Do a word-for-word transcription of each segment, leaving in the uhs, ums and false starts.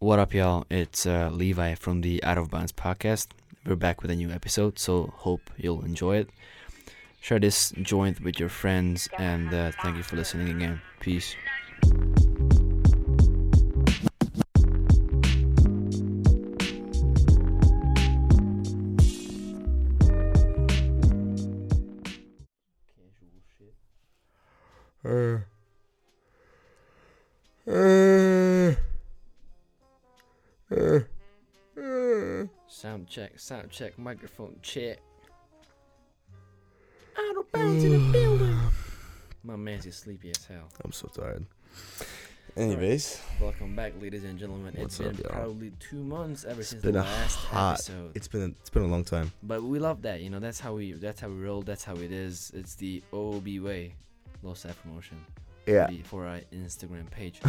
What up, y'all? It's uh, Levi from the Out of Bounds podcast. We're back with a new episode, so hope you'll enjoy it. Share this joint with your friends, and uh, thank you for listening again. Peace. Uh, uh, uh, uh. Sound check, sound check, microphone check. Out of bounds in the building. My man's just sleepy as hell. I'm so tired. Anyways, right. Welcome back, ladies and gentlemen. What's it's up, been y'all? Probably two months ever it's since been the last hot. episode. It's been a, it's been a long time. But we love that, you know. That's how we that's how we roll. That's how it is. It's the O B way. Low self promotion. Yeah. For our Instagram page.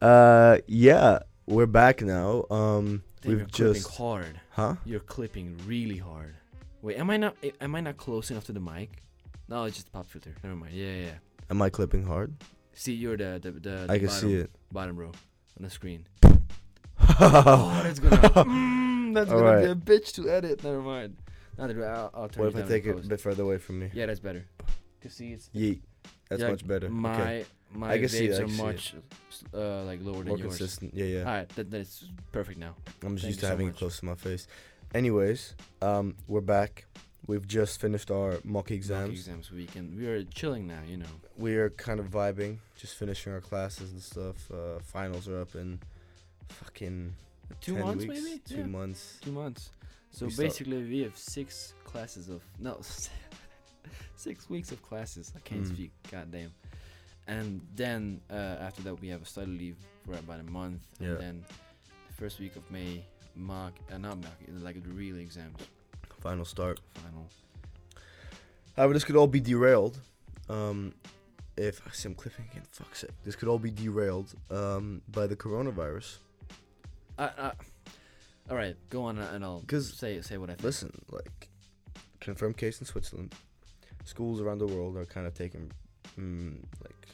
uh, yeah, we're back now. Um, Dude, we've you're just clipping hard. Huh? You're clipping really hard. Wait, am I not? Am I not close enough to the mic? No, it's just pop filter. Never mind. Yeah, yeah. yeah. Am I clipping hard? See, you're the the the. the I can bottom, see it. Bottom row on the screen. oh, that's gonna. Mm, that's All gonna right. be a bitch to edit. Never mind. Not that I'll, I'll turn. What if I take it a bit further away from me? Yeah, that's better. See, it's Yeet. That's yeah, much better. My okay. my vapes are much uh, like lower than More yours. Consistent. Yeah, yeah. All right, that, that's perfect now. I'm just Thank used to so having much. it close to my face. Anyways, um, we're back. We've just finished our mock exams. Mock exams weekend. We are chilling now, you know. We are kind of vibing, just finishing our classes and stuff. Uh, finals are up in fucking two months, weeks. maybe two yeah. months. Two months. So we basically, start. we have six classes of no. Six weeks of classes. I can't mm. speak. Goddamn. And then uh, after that, we have a study leave for about a month. Yeah. And then the first week of May, mock, uh, not mock, like the real exams. Final start. Final. However, this could all be derailed. Um, if I see I'm clipping again, fuck's sake. This could all be derailed um, by the coronavirus. Uh, uh, all right, go on and I'll say say what I think. Listen, like, confirmed case in Switzerland. Schools around the world are kind of taking mm, like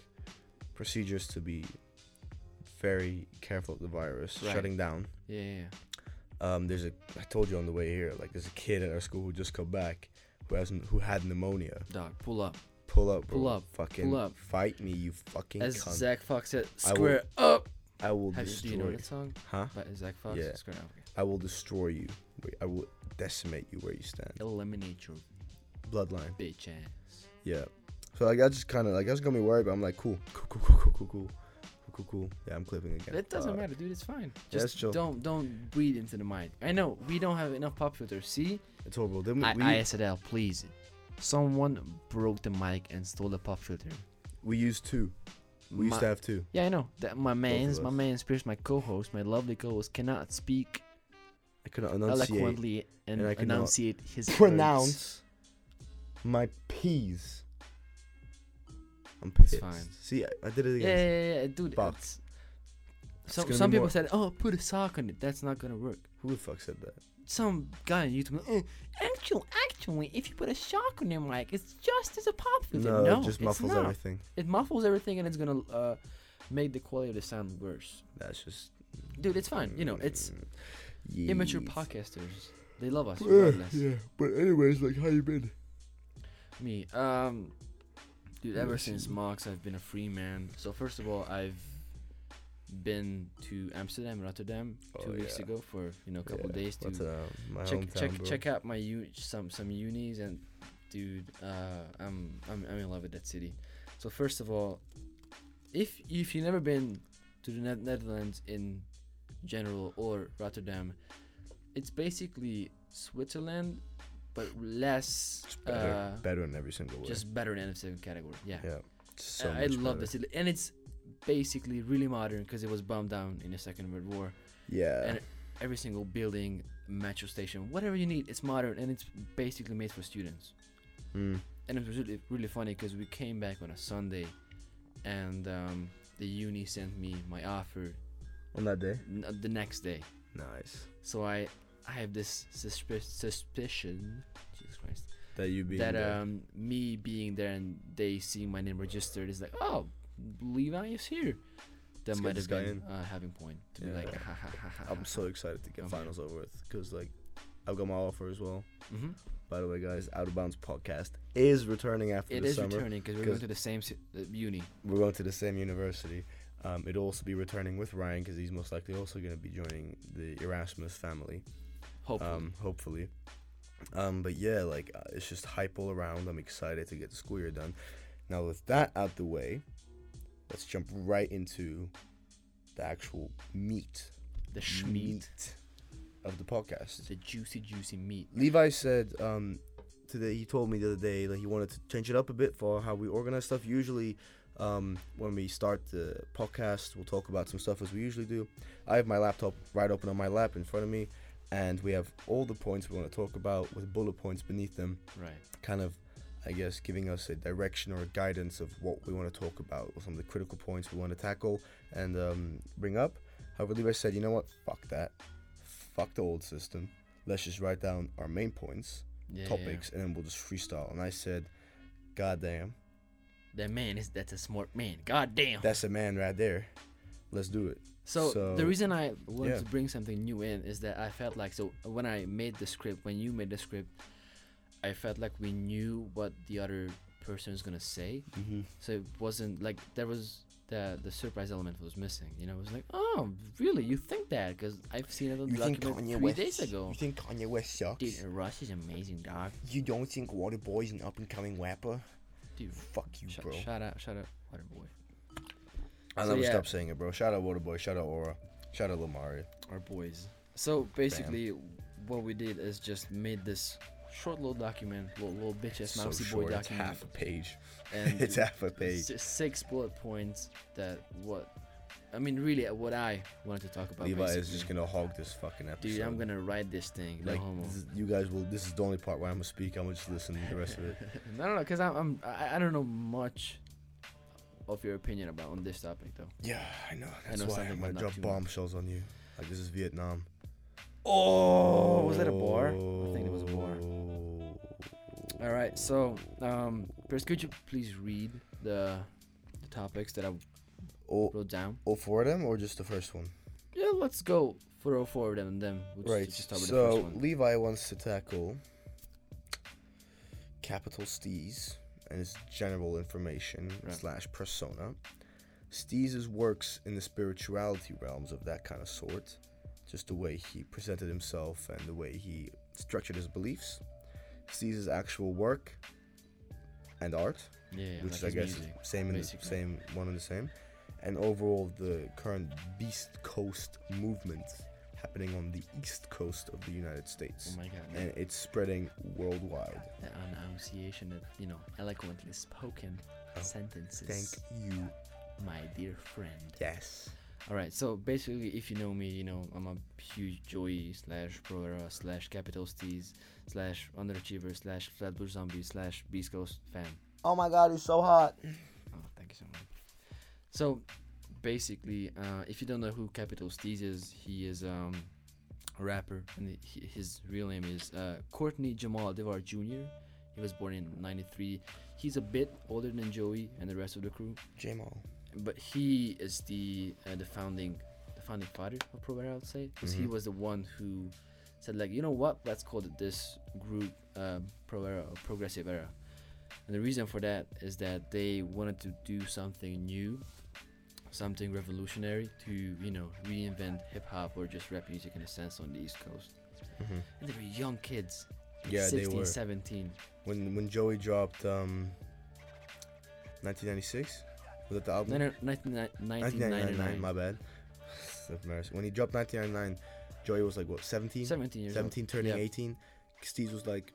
procedures to be very careful of the virus, right. shutting down. Yeah, yeah, yeah. Um, there's a. I told you on the way here, like there's a kid at our school who just come back who has who had pneumonia. Dog, pull up. Pull up, bro. Pull up. Fucking pull up. Fight me, you fucking. As cunt. Zach Fox said, square I will, up. I will Have destroy. You, do you know that song? Huh? By Zach Fox. Yeah. Square up. Okay. I will destroy you. I will decimate you where you stand. Eliminate you. Bloodline. Bitch ass. Yeah. So like I just kind of like I was gonna be worried, but I'm like cool, cool, cool, cool, cool, cool, cool, cool, cool. Yeah, I'm clipping again. It doesn't uh, matter, dude. It's fine. Just yeah, don't don't breathe into the mic. I know we don't have enough pop filters. See, it's horrible. Then we, I, we, I S L, please. Someone broke the mic and stole the pop filter. We used two. We my, used to have two. Yeah, I know. That my man's, my man's, Pierce, my co-host, my lovely co-host, cannot speak. I cannot enunciate eloquently and, and I enunciate his pronounce. Words. My peas. I'm pissed. It's fine. See, I, I did it again. Yeah, yeah, yeah, yeah. Dude. Box. It's, so, it's some people more... said, "Oh, put a sock on it." That's not gonna work. Who the fuck said that? Some guy on YouTube. Oh, actually, actually, if you put a sock on your mic, it's just as a pop filter. No, no, it just muffles everything. It muffles everything, and it's gonna uh, make the quality of the sound worse. That's just. Dude, it's fine. You know, it's Yeez. immature podcasters. They love us. Uh, yeah, but anyways, like, how you been? Me, um, dude. Ever since mocks, I've been a free man. So first of all, I've been to Amsterdam, Rotterdam, two oh, weeks yeah. ago for you know a couple yeah. days to uh, check hometown, check bro. check out my u some some unis and dude, uh, I'm I'm I'm in love with that city. So first of all, if if you've never been to the Netherlands in general or Rotterdam, it's basically Switzerland. But less just better, uh, better in every single way. Just better in every single category. Yeah. Yeah. So I, I love this, and it's basically really modern because it was bombed down in the Second World War. Yeah. And every single building, metro station, whatever you need, it's modern and it's basically made for students. Mm. And it was really, really funny because we came back on a Sunday, and um, the uni sent me my offer. On that day? N- the next day. Nice. So I. I have this susp- suspicion, Jesus Christ, that you being that there. um me being there and they seeing my name registered is like, oh, Levi is here. that might have been a uh, having point to yeah. be like, ha, ha, ha, ha, I'm so excited to get okay. finals over with because, like, I've got my offer as well. Mm-hmm. By the way, guys, Out of Bounds podcast is returning after it the summer. It is returning because we're going to the same uni. We're going to the same university. Um, it'll also be returning with Ryan because he's most likely also going to be joining the Erasmus family. Hopefully. Um, hopefully. Um, but yeah, like, uh, it's just hype all around. I'm excited to get the school year done. Now, with that out the way, let's jump right into the actual meat. The schmeat. Meat of the podcast. The juicy, juicy meat. Levi said um, today, he told me the other day that he wanted to change it up a bit for how we organize stuff. Usually, um, when we start the podcast, we'll talk about some stuff as we usually do. I have my laptop right open on my lap in front of me, and we have all the points we want to talk about with bullet points beneath them. Right. Kind of, I guess, giving us a direction or a guidance of what we want to talk about or some of the critical points we want to tackle and um, bring up. However, Levi said, you know what? Fuck that. Fuck the old system. Let's just write down our main points, yeah, topics, yeah. and then we'll just freestyle. And I said, God damn. That man is that's a smart man. God damn. That's a man right there. Let's do it. So, so the reason I wanted yeah. to bring something new in is that I felt like, so when I made the script, when you made the script, I felt like we knew what the other person was gonna say. Mm-hmm. So it wasn't like there was the the surprise element was missing. You know, it was like, oh, really? You think that? Because I've seen it on the document three West, days ago. You think Kanye West sucks? Dude, Rush is amazing, dog. You don't think Waterboy is an up and coming rapper? Dude, fuck you, sh- bro. Shout out, shout out, Waterboy. I'll so, never yeah. stop saying it, bro. Shout out Waterboy. Shout out Aura. Shout out Lamar. Our boys. So basically, Bam. what we did is just made this short little document, little, little bitch ass mousy so boy document. It's half a page. And it's half a page. Six bullet points that what, I mean, really what I wanted to talk about. Levi basically. Is just gonna hog this fucking episode. Dude, I'm gonna write this thing. Like, no this is, you guys will. This is the only part where I'm gonna speak. I'm gonna just listen to the rest of it. I don't know, cause I'm, I'm I, I don't know much of your opinion about on this topic though. Yeah, I know. That's I know why I'm gonna drop bombshells on you. Like this is Vietnam. Oh, was that a bar? I think it was a bar. All right, so, um, Chris, could you please read the, the topics that I all, wrote down? All four of them, or just the first one? Yeah, let's go for all four of them, and then we'll right. just, just start with so the first one. So, Levi wants to tackle Capital Steez and his general information right. slash persona. Steez's works in the spirituality realms of that kind of sort, just the way he presented himself and the way he structured his beliefs. Sees his actual work and art, yeah, which like is I guess music, same in basically. the same one and the same, and overall the current Beast Coast movement happening on the East Coast of the United States. Oh my God! And it's spreading worldwide. The enunciation of you know eloquently spoken oh, sentences. Thank you, my dear friend. Yes. All right. So basically, if you know me, you know I'm a huge Joey slash Pro Era slash Capital Steez slash Underachievers slash Flatbush Zombies slash Beast Coast fan. Oh my God, he's so hot. Oh, thank you so much. So basically, uh, if you don't know who Capital Steez is, he is um, a rapper, and he, his real name is uh, Courtney Jamal Devar Junior He was born in ninety-three. He's a bit older than Joey and the rest of the crew. Jamal. But he is the uh, the founding the founding father of Pro Era, I would say, because mm-hmm. he was the one who said, like, you know what, let's call it this group uh, Pro Era or Progressive Era. And the reason for that is that they wanted to do something new, something revolutionary to, you know, reinvent hip-hop or just rap music in a sense on the East Coast. Mm-hmm. And they were young kids, yeah, sixteen, they were. seventeen. When, when Joey dropped um, nineteen ninety-six? Was it the album? nineteen ninety-nine, my bad. When he dropped nineteen ninety-nine, Joey was like, what, seventeen? seventeen years seventeen, old. Turning yep. eighteen. Steez was like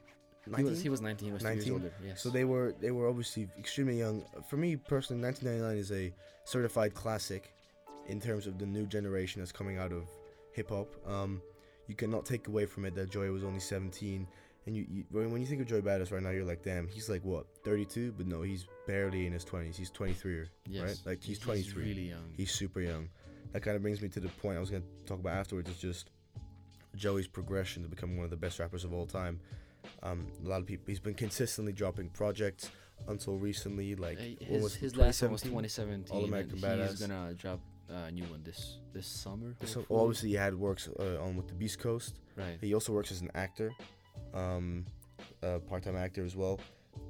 nineteen? He was, he was nineteen. He was nineteen years older, yes. So they were, they were obviously extremely young. For me, personally, nineteen ninety-nine is a certified classic in terms of the new generation that's coming out of hip-hop. Um, you cannot take away from it that Joey was only seventeen. And you, you when you think of Joey Bada$$ right now, you're like, damn, he's like, what, thirty-two? But no, he's barely in his twenties. He's twenty-three, or, yes. right? Like, he's twenty-three. He's really young. He's super young. That kind of brings me to the point I was going to talk about afterwards. It's just Joey's progression to become one of the best rappers of all time. Um, a lot of people... He's been consistently dropping projects until recently, like... His, his last one was twenty seventeen. All American Badass. He's going to drop uh, uh, new one this this summer. So obviously he had works uh, on with the Beast Coast. Right. He also works as an actor, um, a part-time actor as well.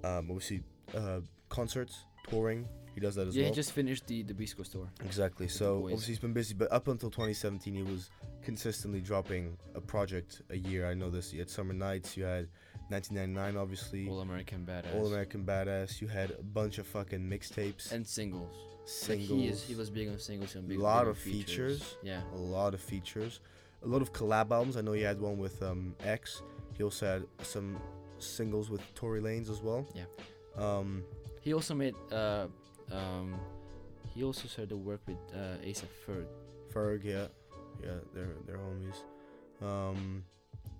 Um, obviously uh, concerts, touring. He does that as yeah, well. Yeah, he just finished the, the Beast Coast tour. Exactly. So obviously he's been busy, but up until twenty seventeen, he was consistently dropping a project a year. I know this. You had Summer Nights. You had nineteen ninety-nine, obviously. All American Badass. All American Badass. You had a bunch of fucking mixtapes and singles. Singles. Like he, is, he was big on singles and big. A lot of features. features. Yeah. A lot of features. A lot of collab albums. I know he had one with um, X. He also had some singles with Tory Lanez as well. Yeah. Um. He also made. Uh, Um, he also started to work with uh, A$AP Ferg. Ferg, yeah, yeah, they're they're homies. Um,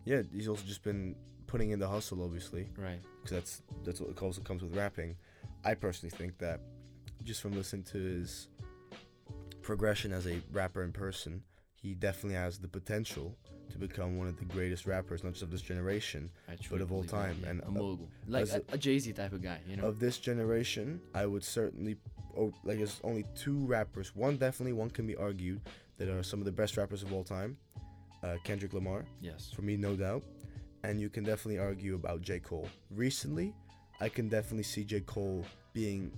yeah, he's also just been putting in the hustle, obviously. Right. Because that's that's what also comes with rapping. I personally think that just from listening to his progression as a rapper in person, he definitely has the potential to become one of the greatest rappers, not just of this generation, but of all time. That, yeah. And a mogul, uh, like a, a Jay-Z type of guy, you know. Of this generation, I would certainly, oh, like, there's only two rappers. One definitely, one can be argued that are some of the best rappers of all time. Uh, Kendrick Lamar, yes, for me, no doubt. And you can definitely argue about J. Cole. Recently, I can definitely see J. Cole being,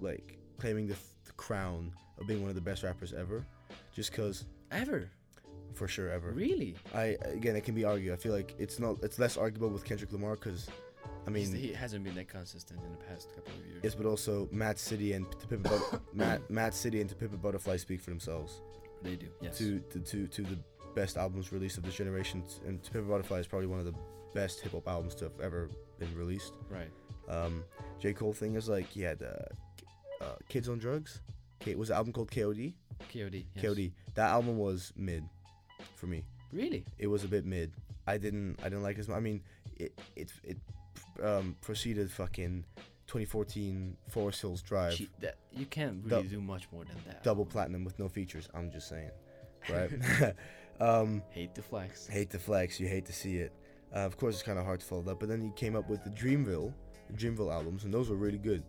like, claiming the, th- the crown of being one of the best rappers ever, just because ever. For sure, ever. Really? I again, it can be argued. I feel like it's not. It's less arguable with Kendrick Lamar because, I mean, he hasn't been that consistent in the past couple of years. Yes, but also Mad City and To Pimp a Butterfly, Mad, Mad City and To Pimp a Butterfly speak for themselves. They do. Yes. To to to, to the best albums released of this generation, and To Pimp a Butterfly is probably one of the best hip hop albums to have ever been released. Right. Um, J. Cole thing is like he had uh, uh, Kids on Drugs. K- was the album called K O D? K O D. Yes. K O D. That album was mid. For me, really, it was a bit mid. I didn't, I didn't like this. I mean, it, it, it um, preceded fucking twenty fourteen Forest Hills Drive. She, that, you can't really du- do much more than that. Double platinum with no features. I'm just saying, right? um, hate the flex. Hate the flex. You hate to see it. Uh, of course, it's kind of hard to follow that. But then he came up with the Dreamville, the Dreamville albums, and those were really good.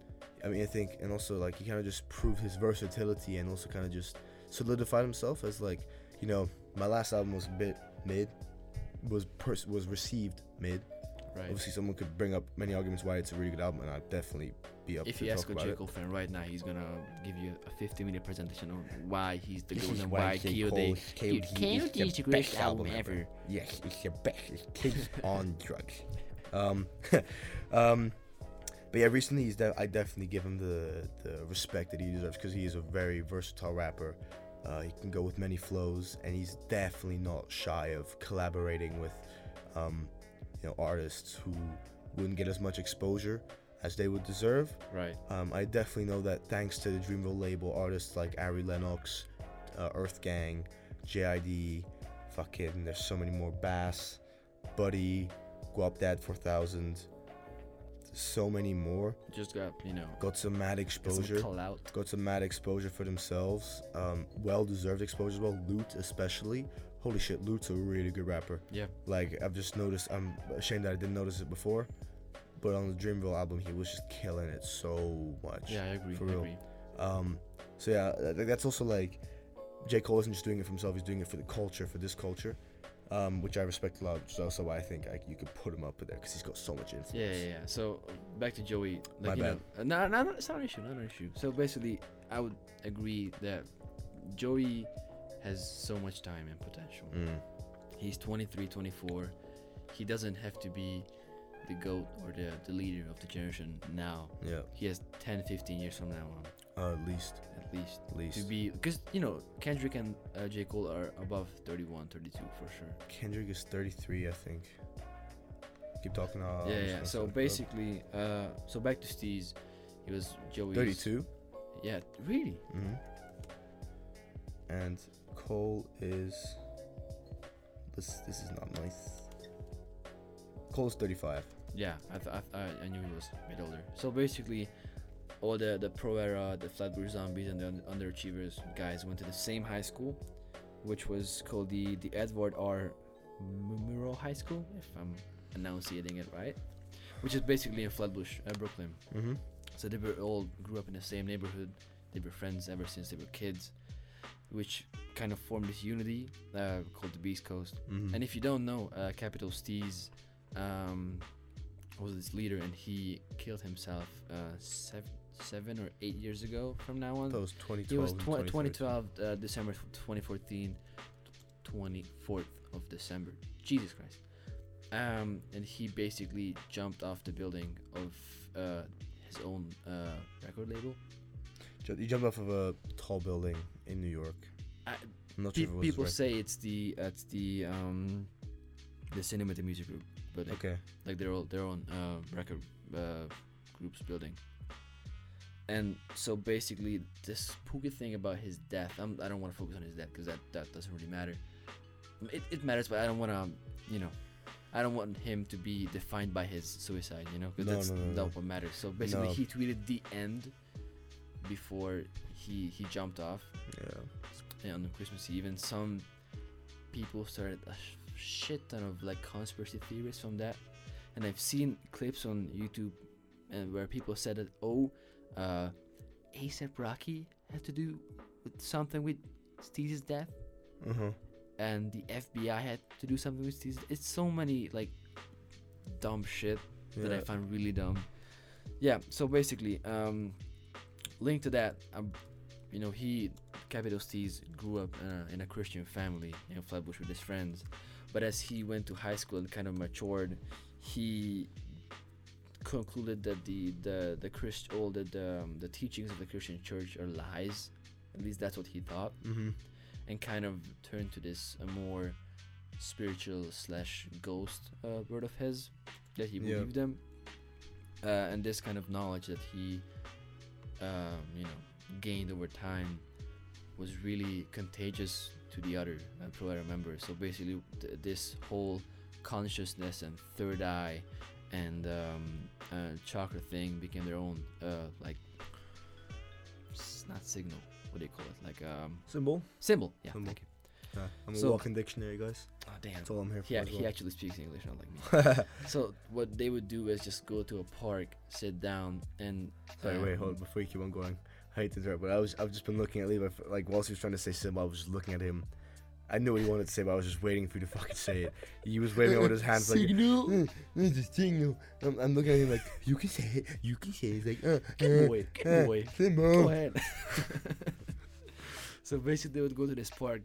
I mean, I think, and also like he kind of just proved his versatility and also kind of just solidified himself as like, you know. My last album was a bit mid, was pers- was received mid. Right. Obviously, someone could bring up many arguments why it's a really good album, and I'd definitely be up if to talk about it. If you ask a J. Cole fan right now, he's gonna give you a fifty-minute presentation on why he's the goat and why K O D is the greatest album ever. Yes, it's the best. It's Kids on Drugs. Um, um, but yeah, recently he's de- I definitely give him the the respect that he deserves because he is a very versatile rapper. Uh, he can go with many flows, and he's definitely not shy of collaborating with, um, you know, artists who wouldn't get as much exposure as they would deserve. Right. Um, I definitely know that thanks to the Dreamville label, artists like Ari Lennox, uh, Earth Gang, J I D, fucking, there's so many more. Bass, Buddy, Guapdad four thousand, so many more. Just got, you know, got some mad exposure. Some clout. Got some mad exposure for themselves. Um, well-deserved exposure as well. Lute especially. Holy shit, Lute's a really good rapper. Yeah. Like, I've just noticed, I'm ashamed that I didn't notice it before, but on the Dreamville album, he was just killing it so much. Yeah, I agree. For real. I agree. Um, so yeah, that's also like, J. Cole isn't just doing it for himself, he's doing it for the culture, for this culture. Um, which I respect a lot, which is also why I think I, you could put him up there because he's got so much influence. Yeah, yeah, yeah. So back to Joey. Like, My you bad. Know, no, no, no, it's not an issue, not an issue. So basically, I would agree that Joey has so much time and potential. Mm. He's twenty-three, twenty-four. He doesn't have to be the GOAT or the, the leader of the generation now. Yeah. He has ten, fifteen years from now on. Uh, at least. At least. At least. To be, because, you know, Kendrick and uh, J. Cole are above thirty-one, thirty-two for sure. Kendrick is thirty-three, I think. Keep talking. Uh, yeah, yeah. So basically, uh, so back to Steez. He was Joey's. thirty-two? Yeah, really? Mm-hmm. And Cole is. This this is not nice. Cole is thirty-five. Yeah, I th- I, th- I knew he was a bit older. So basically, all the, the Pro Era, the Flatbush Zombies, and the Underachievers guys went to the same high school, which was called the, the Edward R. Murrow High School, if I'm enunciating it right, which is basically in Flatbush, uh, Brooklyn. Mm-hmm. So they were all grew up in the same neighborhood. They were friends ever since they were kids. which kind of formed this unity uh, called the Beast Coast. Mm-hmm. And if you don't know, uh, Capital Steez um, was this leader, and he killed himself uh, seven, seven or eight years ago from now on. That was twenty twelve. It was tw- twenty twelve, uh, December twenty fourteen, twenty-fourth of December. Jesus Christ. Um, and he basically jumped off the building of uh, his own uh, record label. He jumped off of a tall building in New York. I, I'm not pe- sure if it was people right. say it's the it's the um, the Cinema to Music Group, but like, okay, like their own their own uh, record uh, group's building. And so basically, this spooky thing about his death. I'm, I don't want to focus on his death because that, that doesn't really matter. It it matters, but I don't want to, you know. I don't want him to be defined by his suicide, you know, because no, that's no, no, not no. what matters. So basically, no. he tweeted the end before he he jumped off. Yeah. And on Christmas Eve, and some people started a shit ton of like conspiracy theories from that. And I've seen clips on YouTube and where people said that oh, uh, A$AP Rocky had to do with something with Steez's death. Uh-huh. And the F B I had to do something with these. It's so many like dumb shit yeah. that I find really dumb. Yeah. So basically, um, linked to that, um, you know, he Capital Steez grew up uh, in a Christian family in Flatbush with his friends, but as he went to high school and kind of matured, he concluded that the the the Christ all the the, um, the teachings of the Christian church are lies. At least that's what he thought. Mm-hmm. And kind of turned to this a more spiritual slash ghost uh, word of his that he believed yeah. in, uh, and this kind of knowledge that he, um, you know, gained over time was really contagious to the other uh, Pro Era members. So basically, th- this whole consciousness and third eye and um, uh, chakra thing became their own uh, like it's not signal. What do you call it? Like um symbol? Symbol, yeah. Symbol. Thank you. Yeah, I'm so, a walking dictionary, guys. Oh damn. That's all I'm here for. Yeah, he, he well. actually speaks English, not like me. So what they would do is just go to a park, sit down, and sorry, um, wait, hold on, before you keep on going. I hate to interrupt, but I was I've just been looking at Levi for, like whilst he was trying to say symbol, I was just looking at him. I knew what he wanted to say, but I was just waiting for you to fucking say it. He was waving over his hands like, mm, mm, I'm, I'm looking at him like, you can say it, you can say it. He's like, uh, good boy, good uh, boy. Go ahead. So basically, they would go to this park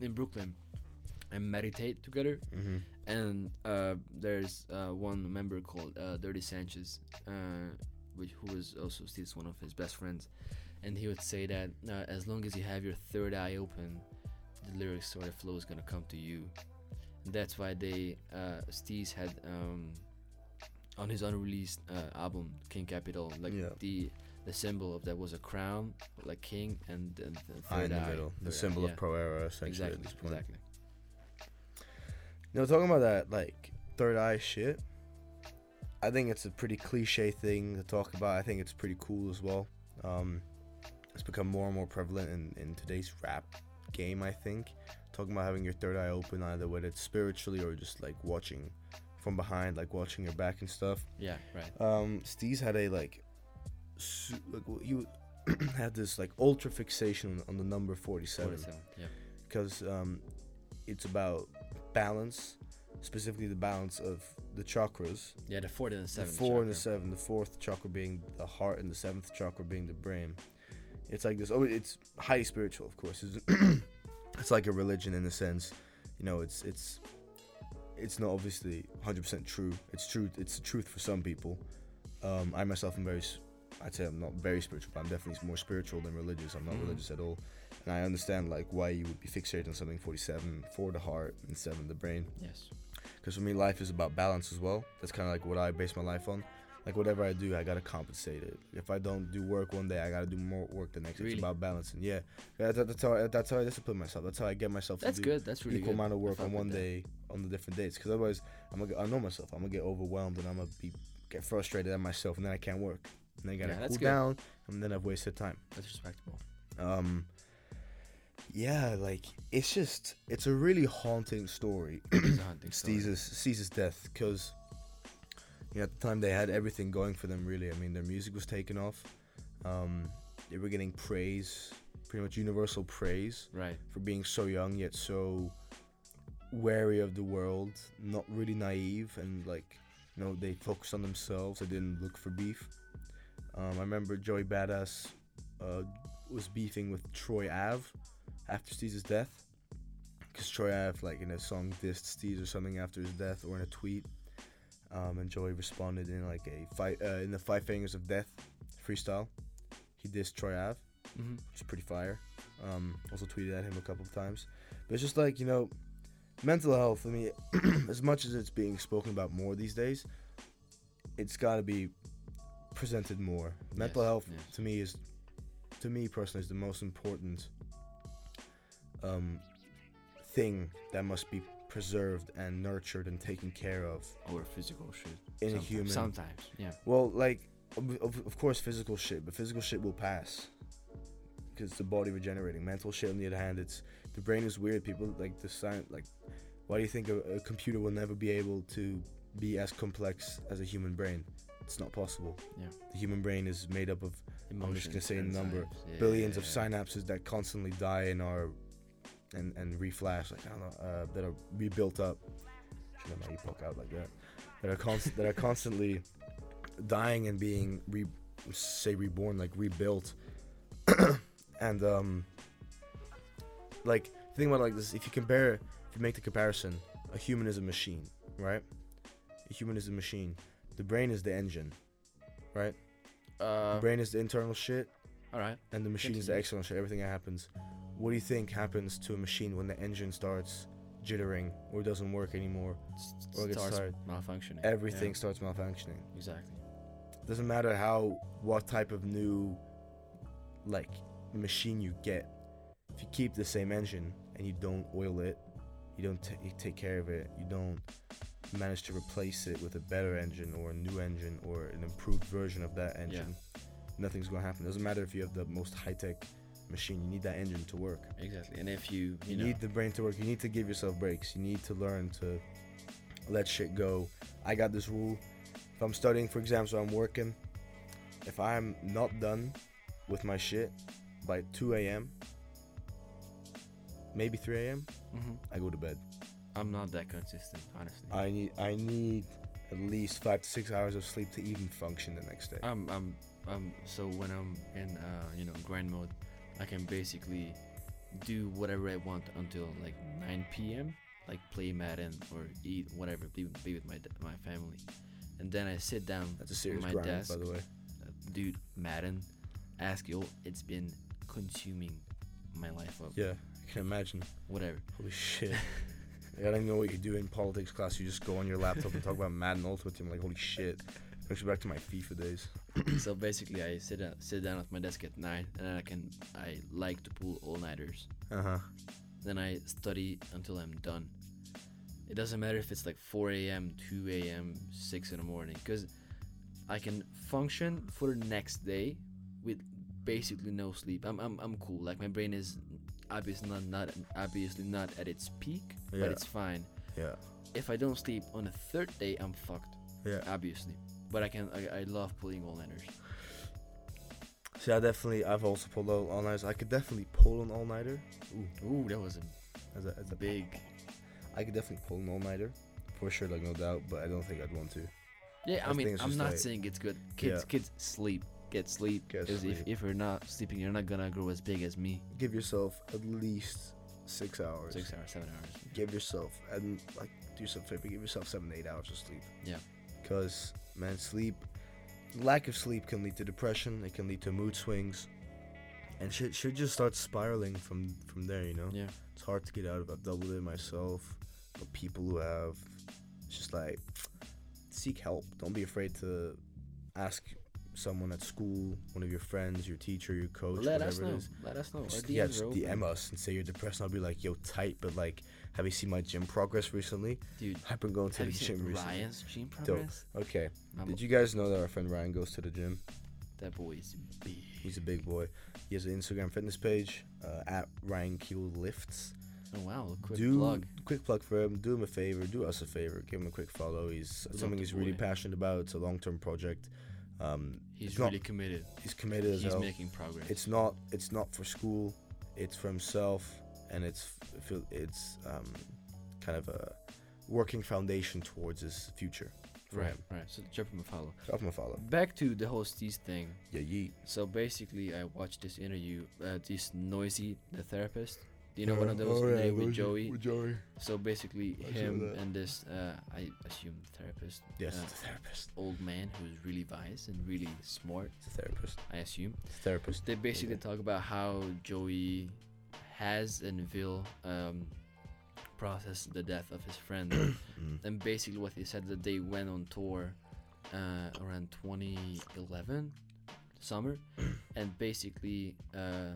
in Brooklyn and meditate together. Mm-hmm. And uh, there's uh, one member called uh, Dirty Sanchez, uh, which who was also still one of his best friends. And he would say that uh, as long as you have your third eye open, the lyrics or the flow is gonna come to you. And that's why they uh Steez had um on his unreleased uh, album King Capital, like yeah. the the symbol of that was a crown, like king, and the, the third eye in the eye, middle, the symbol eye, of yeah. Pro Era essentially. Exactly, at this point. Exactly. Now talking about that like third eye shit, I think it's a pretty cliche thing to talk about. I think it's pretty cool as well. Um, it's become more and more prevalent in, in today's rap game, I think, talking about having your third eye open, either whether it's spiritually or just like watching from behind, like watching your back and stuff. Yeah, right. Um, Steez had a like, su- like you had this like ultra fixation on the number forty-seven. forty-seven, yeah. Because um, it's about balance, specifically the balance of the chakras. Yeah, the fourth and the seventh. The four chakra. And the seven. The fourth chakra being the heart, and the seventh chakra being the brain. It's like this. Oh, it's highly spiritual, of course. It's, it's like a religion in a sense. You know, it's it's it's not obviously one hundred percent true. It's true. It's the truth for some people. Um, I myself am very. I'd say I'm not very spiritual, but I'm definitely more spiritual than religious. I'm not mm. religious at all, and I understand like why you would be fixated on something forty-seven for the heart and seven the brain. Yes. Because for me, life is about balance as well. That's kind of like what I base my life on. Like, whatever I do, I got to compensate it. If I don't do work one day, I got to do more work the next. Really? It's about balancing. Yeah. That, that, that's, how I, that's how I discipline myself. That's how I get myself that's to do good. That's really equal good. amount of work on one day on the different dates. Because otherwise, I'm gonna, I know myself. I'm going to get overwhelmed, and I'm going to get frustrated at myself, and then I can't work. And then I got to yeah, cool good. down, and then I've wasted time. That's respectable. Um, yeah, like, it's just, it's a really haunting story. It is a haunting story. Steez's death, because... You know, at the time, they had everything going for them, really. I mean, their music was taking off. Um, they were getting praise pretty much universal praise, right, for being so young yet so wary of the world, not really naive, and like, you know, they focused on themselves. They didn't look for beef. Um, I remember Joey Bada$$ uh, was beefing with Troy Ave after Steez's death, because Troy Ave, like, in a song dissed Steez or something after his death, or in a tweet. Um, and Joey responded in like a fight uh, in the Five Fingers of Death freestyle. He dissed Troy Ave, mm-hmm. which is pretty fire. Um, also tweeted at him a couple of times. But it's just like, you know, mental health. I mean, as much as it's being spoken about more these days, it's got to be presented more. Mental yes, health yes. to me is, to me personally, is the most important um, thing that must be preserved and nurtured and taken care of. Or physical shit. In sometimes. a human. Sometimes, yeah. Well, like, of, of course, physical shit, but physical shit will pass because it's the body regenerating. Mental shit, on the other hand, it's the brain is weird. People like the science, like, why do you think a, a computer will never be able to be as complex as a human brain? It's not possible. Yeah. The human brain is made up of, emotions, I'm just gonna say a number, yeah, billions yeah, yeah. of synapses that constantly die and are and and reflash, like, I don't know, uh, that are rebuilt up. Should have my epoch out like that. That are constant, that are constantly dying and being re, say reborn, like rebuilt. And um, like, think about it like this: if you compare, if you make the comparison, a human is a machine, right? A human is a machine. The brain is the engine, right? Uh, the brain is the internal shit. All right. And the machine is the external shit. Everything that happens. What do you think happens to a machine when the engine starts jittering or doesn't work anymore? Or gets starts tired? malfunctioning. Everything yeah. starts malfunctioning. Exactly. Doesn't matter how, what type of new, like, machine you get. If you keep the same engine and you don't oil it, you don't t- you take care of it, you don't manage to replace it with a better engine or a new engine or an improved version of that engine, yeah. nothing's gonna happen. Doesn't matter if you have the most high-tech machine, you need that engine to work. Exactly. And if you you, you know, need the brain to work, you need to give yourself breaks. You need to learn to let shit go. I got this rule: if I'm studying, for example, so I'm working, if I'm not done with my shit by two a.m. maybe three a.m. mm-hmm. I go to bed. I'm not that consistent, honestly. I need I need at least five to six hours of sleep to even function the next day. I'm I'm I'm so when I'm in uh, you know, grind mode, I can basically do whatever I want until like nine p.m. like play Madden or eat whatever, be, be with my my family, and then I sit down. That's a serious grind, desk, by the way. Uh, dude, Madden, ask you. It's been consuming my life up. Yeah, I can imagine. Whatever. Holy shit. I don't know what you do in politics class. You just go on your laptop and talk about Madden Ultimate Team. Like, holy shit. Takes me back to my FIFA days. So basically, I sit down, sit down at my desk at night, and then I can I like to pull all-nighters. Uh huh. Then I study until I'm done. It doesn't matter if it's like four a.m., two a.m., six in the morning, because I can function for the next day with basically no sleep. I'm I'm I'm cool. Like, my brain is obviously not not obviously not at its peak, yeah. but it's fine. Yeah. If I don't sleep on the third day, I'm fucked. Yeah. Obviously. But I can, I, I love pulling all-nighters. See, I definitely, I've also pulled out all-nighters. I could definitely pull an all-nighter. Ooh, Ooh that was a, that's a, that's a big. I could definitely pull an all-nighter, for sure, like, no doubt. But I don't think I'd want to. Yeah, I, I mean, I'm not like, saying it's good. Kids, yeah. kids sleep, get sleep. Get sleep. If, if you're not sleeping, you're not gonna grow as big as me. Give yourself at least six hours. Six hours, seven hours. Give yourself, and like, do something. Give yourself seven, eight hours of sleep. Yeah. Because, man, sleep, lack of sleep can lead to depression, it can lead to mood swings, and shit should just start spiraling from, from there, you know? Yeah. It's hard to get out of. I've doubled it myself, but people who have, it's just like, seek help. Don't be afraid to ask someone at school, one of your friends, your teacher, your coach, Let whatever it is. Let us know. Just, D Ms yeah, just D M us and say you're depressed, and I'll be like, yo, tight, but like, have you seen my gym progress recently? Dude, I've been going to the gym recently. Ryan's gym progress? Dope. Okay. I'm Did you guys know that our friend Ryan goes to the gym? That boy is big. He's a big boy. He has an Instagram fitness page, uh, at Ryan Keel Lifts. Oh, wow. A quick do, plug. Quick plug for him. Do him a favor. Do us a favor. Give him a quick follow. He's something he's really passionate about. It's a long-term project. Um, he's really not, committed. He's committed as he's hell. He's making progress. It's not. It's not for school. It's for himself, and it's it's um, kind of a working foundation towards his future. For right, him. right. So Jump him a follow. Jump him a follow. Back to the whole Steez thing. Yeah, yeet. So basically, I watched this interview. Uh, this Noisy, the therapist. Do you know yeah, one of those? Oh, yeah, with Joey. With Joey. So basically, I him and this, uh, I assume, therapist. Yes, uh, the therapist. Old man who's really wise and really smart. It's a therapist. I assume. It's a therapist. They basically okay. talk about how Joey has and will. Um, process the death of his friend mm. and basically what he said that they went on tour uh, around twenty eleven summer and basically uh,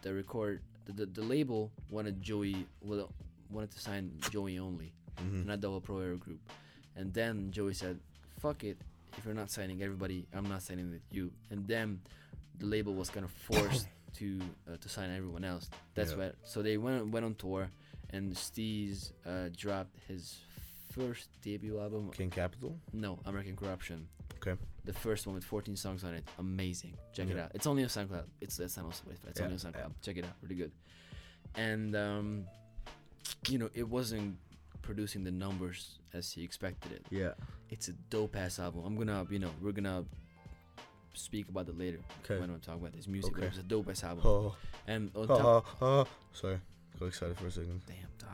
the record the, the, the label wanted Joey wanted to sign Joey only mm-hmm. not the whole Pro Era group, and then Joey said fuck it, if you're not signing everybody I'm not signing with you, and then the label was kind of forced to uh, to sign everyone else. That's yeah. what so they went went on tour. And Steez uh, dropped his first debut album. King Capital? No, AmeriKKKan Korruption. Okay. The first one with fourteen songs on it. Amazing. Check yeah. it out. It's only on SoundCloud. It's, it's not on Spotify. It's yeah. only on SoundCloud. Yeah. Check it out. Really good. And, um, you know, it wasn't producing the numbers as he expected it. Yeah. It's a dope-ass album. I'm going to, you know, we're going to speak about it later. Okay. When we talk about this music. Okay. But it was a dope-ass album. Oh. And on oh, top... Oh, oh, sorry. Got excited for a second. Damn, dog.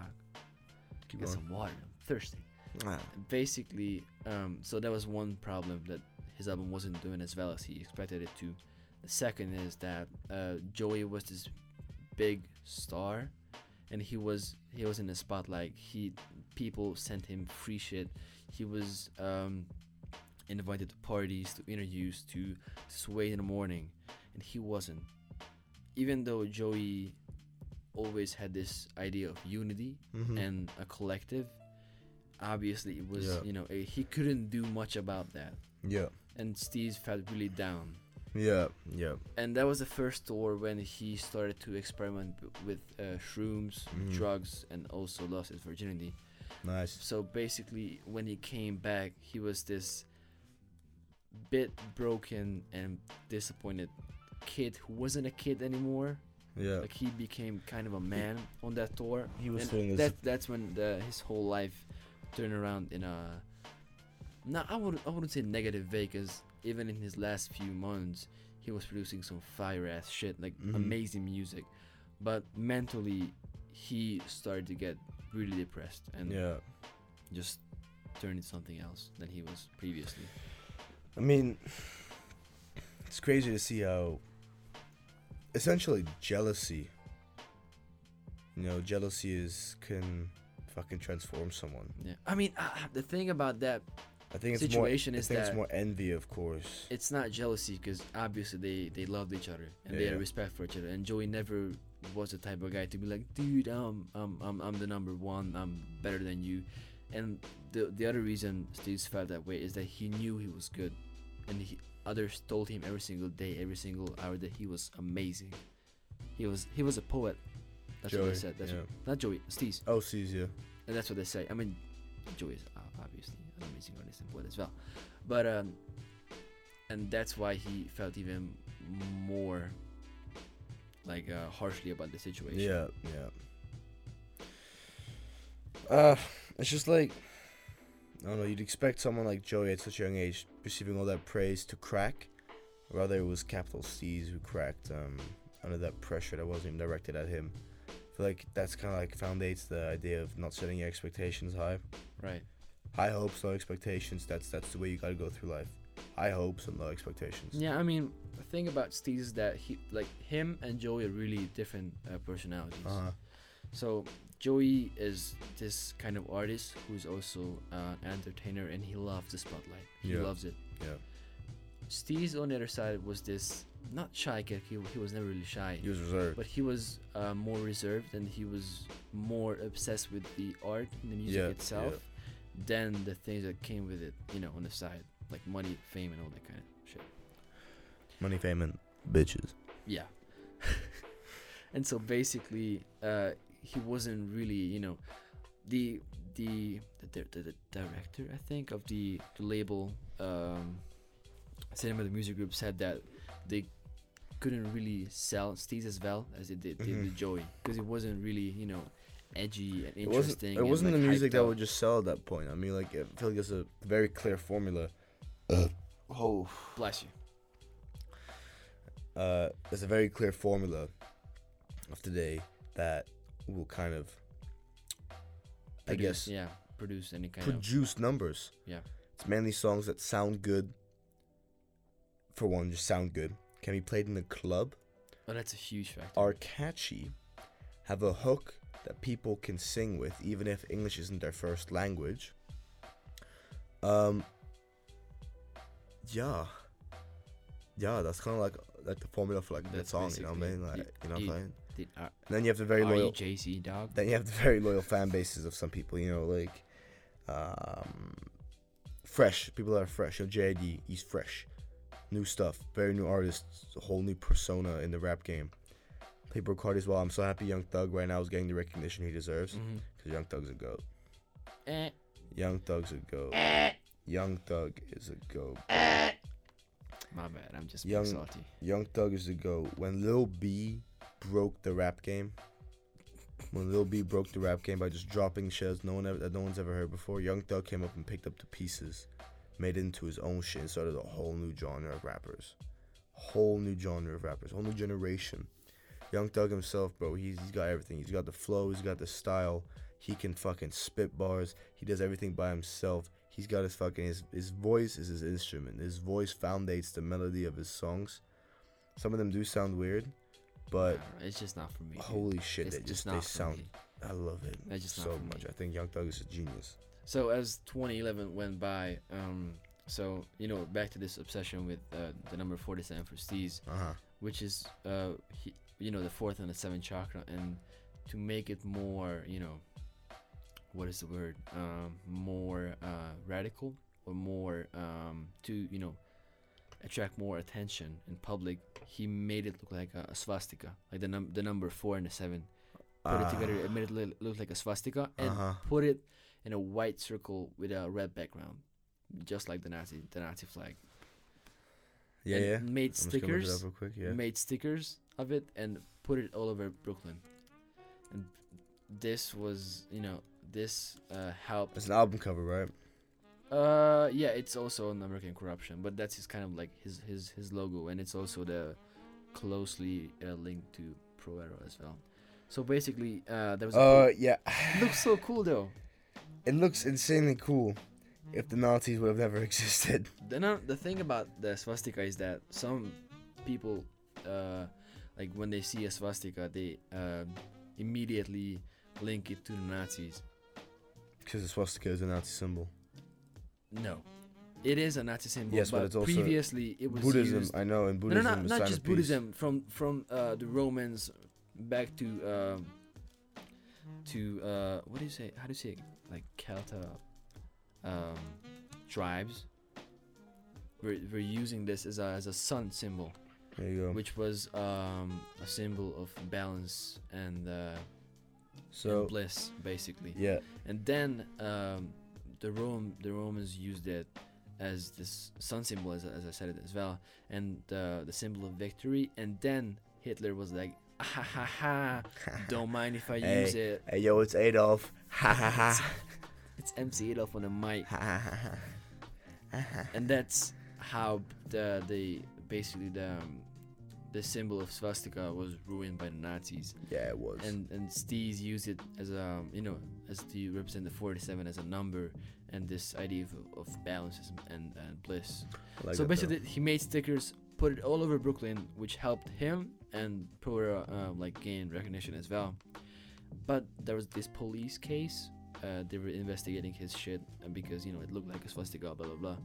Keep Get going. Some water. I'm thirsty. Nah. Basically, um, so that was one problem, that his album wasn't doing as well as he expected it to. The second is that uh, Joey was this big star, and he was he was in the spotlight. He people sent him free shit. He was um, invited to parties, to interviews, to sway in the morning, and he wasn't. Even though Joey always had this idea of unity mm-hmm. and a collective, obviously it was yeah. you know a, he couldn't do much about that yeah and Steez felt really down yeah yeah and that was the first tour when he started to experiment b- with uh, shrooms mm. drugs, and also lost his virginity. Nice. So basically when he came back he was this bit broken and disappointed kid who wasn't a kid anymore. Yeah, like he became kind of a man on that tour. He was saying that that's when the, his whole life turned around in a. Now I would I wouldn't say negative way, because even in his last few months he was producing some fire ass shit, like mm-hmm. amazing music, but mentally he started to get really depressed and yeah, just turned into something else than he was previously. I mean, it's crazy to see how. Essentially jealousy, you know, jealousy is can fucking transform someone. Yeah, I mean uh, the thing about that I think it's situation more, is I think that it's more envy, of course. It's not jealousy, because obviously they, they loved each other and yeah, they had yeah. respect for each other. And Joey never was the type of guy to be like, dude, um, um, I'm I'm the number one, I'm better than you. And the the other reason Steez felt that way is that he knew he was good, and he. Others told him every single day, every single hour that he was amazing. He was he was a poet. That's Joey, what they said. That's yeah. what, not Joey, Steez. Oh, Steez, yeah. And that's what they say. I mean, Joey is obviously an amazing artist and poet as well. But um, and that's why he felt even more like uh, harshly about the situation. Yeah, yeah. Uh, it's just like. I don't know, you'd expect someone like Joey at such a young age receiving all that praise to crack. Rather, it was Capital Steez who cracked um, under that pressure that wasn't even directed at him. I feel like that's kind of like foundates the idea of not setting your expectations high. Right. High hopes, low expectations, that's that's the way you gotta go through life. High hopes and low expectations. Yeah, I mean, the thing about Steez is that he, like, him and Joey are really different uh, personalities. Uh-huh. So Joey is this kind of artist who's also uh, an entertainer, and he loves the spotlight. He yeah. loves it. Yeah. Steez on the other side was this not shy kid. He, he was never really shy. He was reserved. But he was uh, more reserved, and he was more obsessed with the art and the music yeah. itself yeah. than the things that came with it. You know, on the side, like money, fame, and all that kind of shit. Money, fame, and bitches. Yeah. And so basically. Uh, He wasn't really, you know, the the the, the, the director, I think, of the, the label, um, cinematic music group said that they couldn't really sell Steez as well as they did, mm-hmm. did with Joey, because it wasn't really, you know, edgy and interesting. It wasn't, it wasn't and, like, the music that up. would just sell at that point. I mean, like, I feel like it's a very clear formula. Uh, oh, bless you. Uh, there's a very clear formula of today that will kind of, produce, I guess, yeah, produce any kind produce of numbers. Yeah, it's mainly songs that sound good. For one, just sound good. Can be played in a club. Oh, that's a huge factor. Are catchy, have a hook that people can sing with, even if English isn't their first language. Um. Yeah. Yeah, that's kind of like like the formula for like that song, you know what I mean? Like, did, you know what I'm saying? Did, uh, then you have the very loyal Jay-Z dog. Then you have the very loyal fan bases of some people, you know, like, um, fresh people that are fresh. You know, J I D, he's fresh. New stuff, very new artists, a whole new persona in the rap game. Play Bacardi as well. I'm so happy Young Thug right now is getting the recognition he deserves. Mm-hmm. Cause Young Thug's a goat. Eh. Young Thug's a goat. Eh. Young Thug is a goat. Eh. My bad, I'm just being salty. Young Thug is a goat. When Lil B broke the rap game, when Lil B broke the rap game by just dropping shells no one ever, that no one's ever heard before, Young Thug came up and picked up the pieces. Made it into his own shit and started a whole new genre of rappers. Whole new genre of rappers. Whole new generation. Young Thug himself, bro, he's, he's got everything. He's got the flow. He's got the style. He can fucking spit bars. He does everything by himself. He's got his fucking... His, his voice is his instrument. His voice foundates the melody of his songs. Some of them do sound weird, but... Nah, it's just not for me. Holy dude. shit. It's they just, just they sound... Me. I love it it's just so much. Me. I think Young Thug is a genius. So as twenty eleven went by, um, so, you know, back to this obsession with uh, the number forty-seven for Steez, uh-huh. which is, uh, he, you know, the fourth and the seventh chakra. And to make it more, you know, what is the word? Um, more uh, radical or more um, to, you know, attract more attention in public, he made it look like a, a swastika, like the, num- the number four and the seven. Put uh, it together, it made it look like a swastika and uh-huh. put it... in a white circle with a red background, just like the Nazi, the Nazi flag. Yeah, and yeah. Made stickers, quick, yeah. made stickers of it, and put it all over Brooklyn. And this was, you know, this uh, helped. It's an album cover, right? Uh, yeah, it's also on AmeriKKKan Korruption, but that's his kind of like his his his logo, and it's also the closely uh, linked to Pro Era as well. So basically, uh, there was. Oh uh, cool... yeah. It looks so cool though. It looks insanely cool if the Nazis would have never existed. The, no, the thing about the swastika is that some people, uh, like when they see a swastika, they uh, immediately link it to the Nazis. Because the swastika is a Nazi symbol. No. It is a Nazi symbol, yes, but, but previously it was Buddhism, used... I know, and Buddhism no, no, no, is not just Buddhism, from, from uh, the Romans back to... Uh, to uh, what do you say? How do you say it? Like Celta um, tribes were were using this as a as a sun symbol. There you go. Which was um, a symbol of balance and, uh, so, and bliss, basically. Yeah. And then um, the Rome the Romans used it as this sun symbol, as as I said it as well, and uh, the symbol of victory. And then Hitler was like. Ha ha ha! Don't mind if I use hey, it. Hey yo, it's Adolf. Ha ha ha! It's M C Adolf on the mic. Ha ha ha! ha, ha. And that's how the the basically the um, the symbol of swastika was ruined by the Nazis. Yeah, it was. And and Steez used it as a you know as to represent the forty-seven as a number and this idea of, of balance and and bliss. Like so basically, though. He made stickers, put it all over Brooklyn, which helped him. And Pro Era uh, like gained recognition as well, but there was this police case. Uh, they were investigating his shit because you know it looked like a swastika, blah blah blah,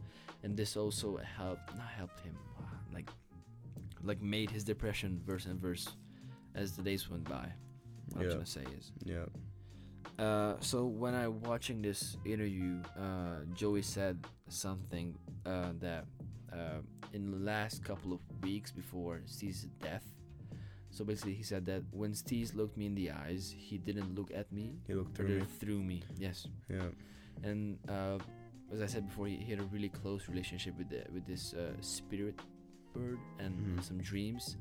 and this also helped not helped him, like like made his depression worse and worse as the days went by. What yeah. I'm trying to say is yeah. Uh, so when I watching this interview, uh, Joey said something uh, that uh, in the last couple of weeks before Steez's death. So basically, he said that when Steez looked me in the eyes, he didn't look at me. He looked through me. Through me, yes. Yeah. And uh, as I said before, he, he had a really close relationship with the, with this uh, spirit bird and mm-hmm. some dreams,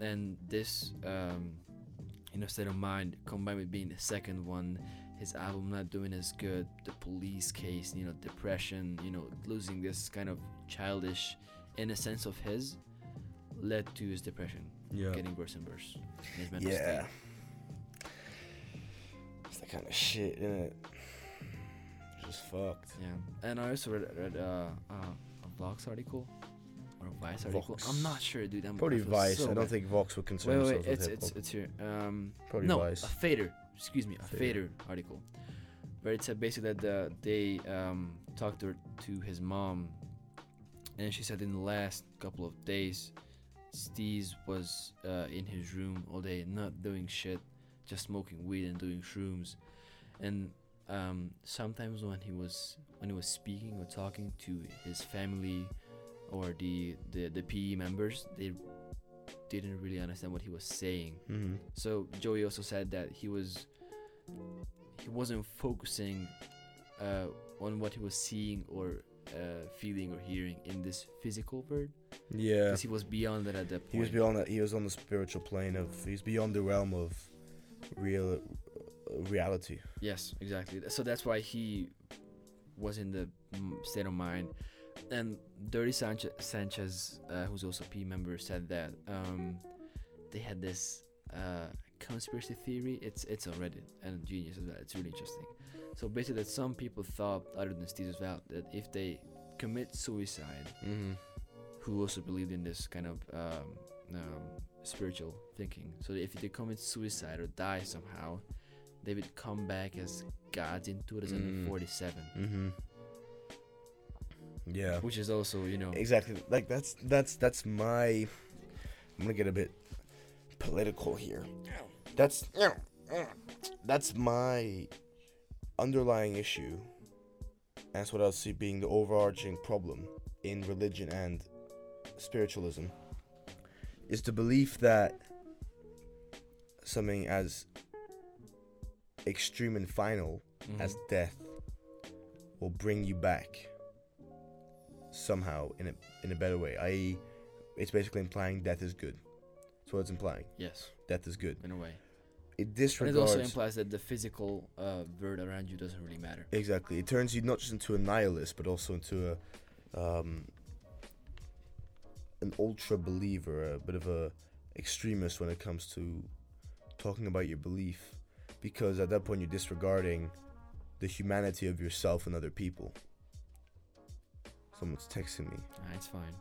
and this um, you know, state of mind combined with being the second one, his album not doing as good, the police case, you know, depression, you know, losing this kind of childish innocence of his, led to his depression yeah. getting worse and worse. His mental yeah. state. Kind of shit, isn't it? Just fucked. Yeah. And I also read, read uh, uh, a Vox article or a Vice article. Vox. I'm not sure, dude. I'm probably Vice. So I don't bad. think Vox would concern wait, wait, themselves with hip hop. It's it's here. Um, probably no, Vice. a Fader. Excuse me, a Fader article, where it said basically that uh, they um, talked to, her, to his mom, and she said in the last couple of days, Steez was uh, in his room all day, not doing shit, just smoking weed and doing shrooms. And um, sometimes when he was when he was speaking or talking to his family or the the, the P E members, they didn't really understand what he was saying. Mm-hmm. So Joey also said that he was he wasn't focusing uh, on what he was seeing or uh, feeling or hearing in this physical world. Yeah, because he was beyond that at that point. He was beyond that. He was on the spiritual plane of. He's beyond the realm of. Real uh, reality. Yes, exactly. So that's why he was in the state of mind. And Dirty Sanchez, Sanchez uh, who's also a P member, said that um, they had this uh, conspiracy theory. It's it's on Reddit and Genius as well. It's really interesting. So basically, that some people thought, other than Steve as well, that if they commit suicide, mm-hmm. who also believed in this kind of um, um, spiritual thinking, so if they commit suicide or die somehow, they would come back as gods in two thousand forty-seven. Mm-hmm. Yeah, which is also, you know, exactly like that's that's that's my I'm gonna get a bit political here. That's that's my underlying issue. That's what I see being the overarching problem in religion and spiritualism, is the belief that something as extreme and final mm-hmm. as death will bring you back somehow in a in a better way. that is, it's basically implying death is good. That's what it's implying. Yes. Death is good. In a way. It disregards. And it also implies that the physical uh, world around you doesn't really matter. Exactly. It turns you not just into a nihilist, but also into a. Um, an ultra believer, a bit of a extremist when it comes to talking about your belief, because at that point you're disregarding the humanity of yourself and other people. Someone's texting me. Nah, it's fine.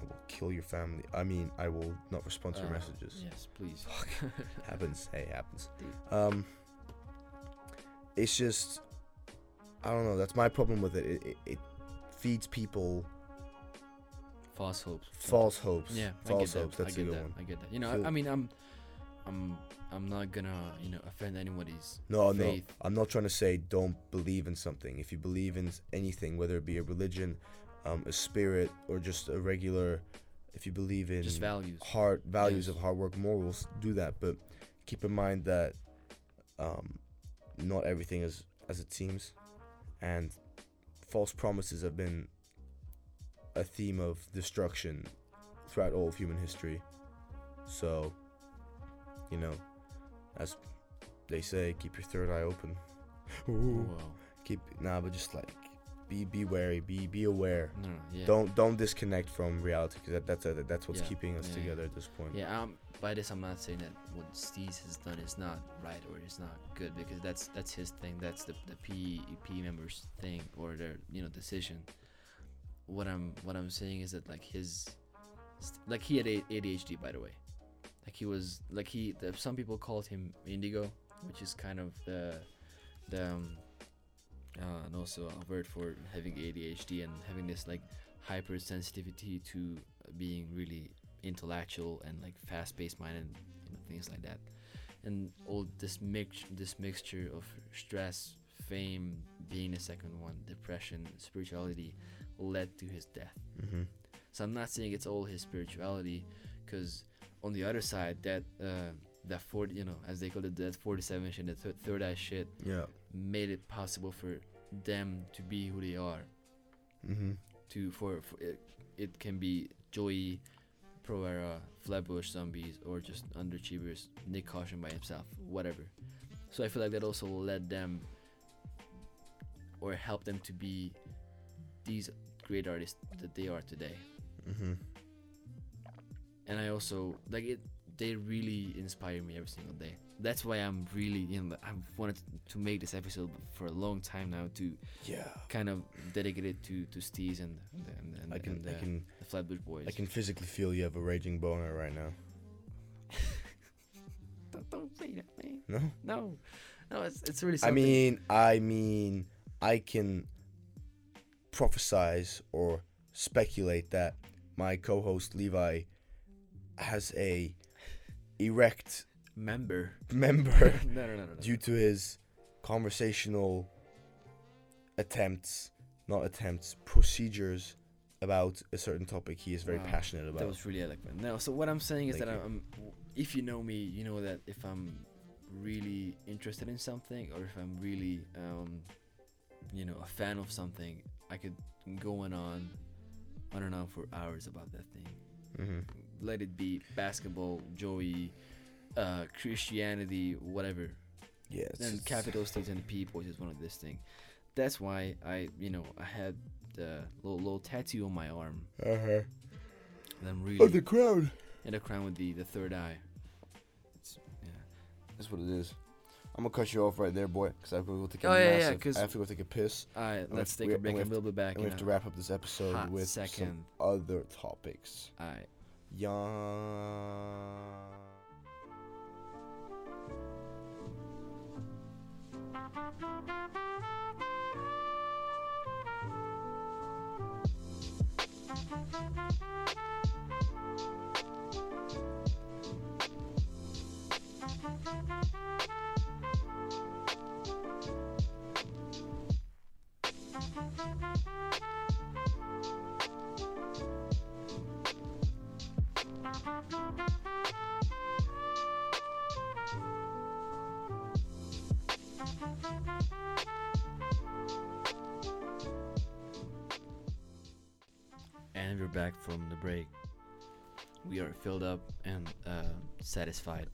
I will kill your family. I mean, I will not respond to uh, your messages. Yes, please. Fuck. happens. Hey, happens. Um, it's just, I don't know. That's my problem with it. It, it, it feeds people. False hopes. False hopes. Yeah, false I get hopes. That. That's I get a good that. one. I get that. You know, so, I, I mean, I'm, I'm, I'm not gonna, you know, offend anybody's. No, faith. no. I'm not trying to say don't believe in something. If you believe in anything, whether it be a religion, um, a spirit, or just a regular, if you believe in just values, heart values yes. of hard work, morals, do that. But keep in mind that, um, not everything is as it seems, and false promises have been a theme of destruction throughout all of human history. So, you know, as they say, keep your third eye open. Ooh. Whoa. Keep nah, but just like be be wary, be be aware. No, yeah. Don't don't disconnect from reality, because that, that's a, that's what's yeah. keeping us yeah, together yeah. at this point. Yeah. Um. By this, I'm not saying that what Steez has done is not right or is not good, because that's that's his thing. That's the the P P members' thing or their you know decision. What I'm what I'm saying is that like his like he had A D H D, by the way. Like he was like he some people called him indigo, which is kind of the the um, uh, and also a word for having A D H D and having this like hypersensitivity to being really intellectual and like fast-paced mind and you know, things like that. And all this mix this mixture of stress, fame, being the second one, depression, spirituality, led to his death. Mm-hmm. So I'm not saying it's all his spirituality, because on the other side, that uh, that forty, you know, as they call it, that forty-seven shit, that th- third eye shit, yeah, made it possible for them to be who they are. Mm-hmm. To for, for it, it can be Joey, Pro Era, Flatbush Zombies, or just Underachievers, Nick Caution by himself, whatever. So I feel like that also led them or helped them to be these great artists that they are today. Mm-hmm. And I also like it. They really inspire me every single day. That's why I'm really, you know, I've wanted to make this episode for a long time now to yeah. kind of dedicate it to, to Steez and, and, and, I can, and the, I can, the Flatbush Boys. I can physically feel you have a raging boner right now. don't, don't say that, man. No? No. No, it's, it's really something. I mean, I mean, I can prophesize or speculate that my co-host Levi has a erect member member no, no, no, no, due no. to his conversational attempts not attempts procedures about a certain topic he is very wow. passionate about. That was really eloquent. No, so what I'm saying is Thank that you. I'm, if you know me, you know that if I'm really interested in something, or if I'm really um you know, a fan of something, I could go on on on and on for hours about that thing. Mm-hmm. Let it be basketball, Joey, uh, Christianity, whatever. Yes. Yeah, and Capital Steez and the P Boys is one of this thing. That's why I, you know, I had the little, little tattoo on my arm. Uh huh. And I'm really. Oh, the crown. And the crown with the, the third eye. It's, yeah, that's what it is. I'm gonna cut you off right there, boy, because I have to go take a oh, yeah, massive. Yeah, I have to go take a piss. All right, let's take a break and we'll be back. And we have to wrap up this episode Hot with second. some other topics. All right. Young. And we're back from the break. We are filled up and uh, satisfied.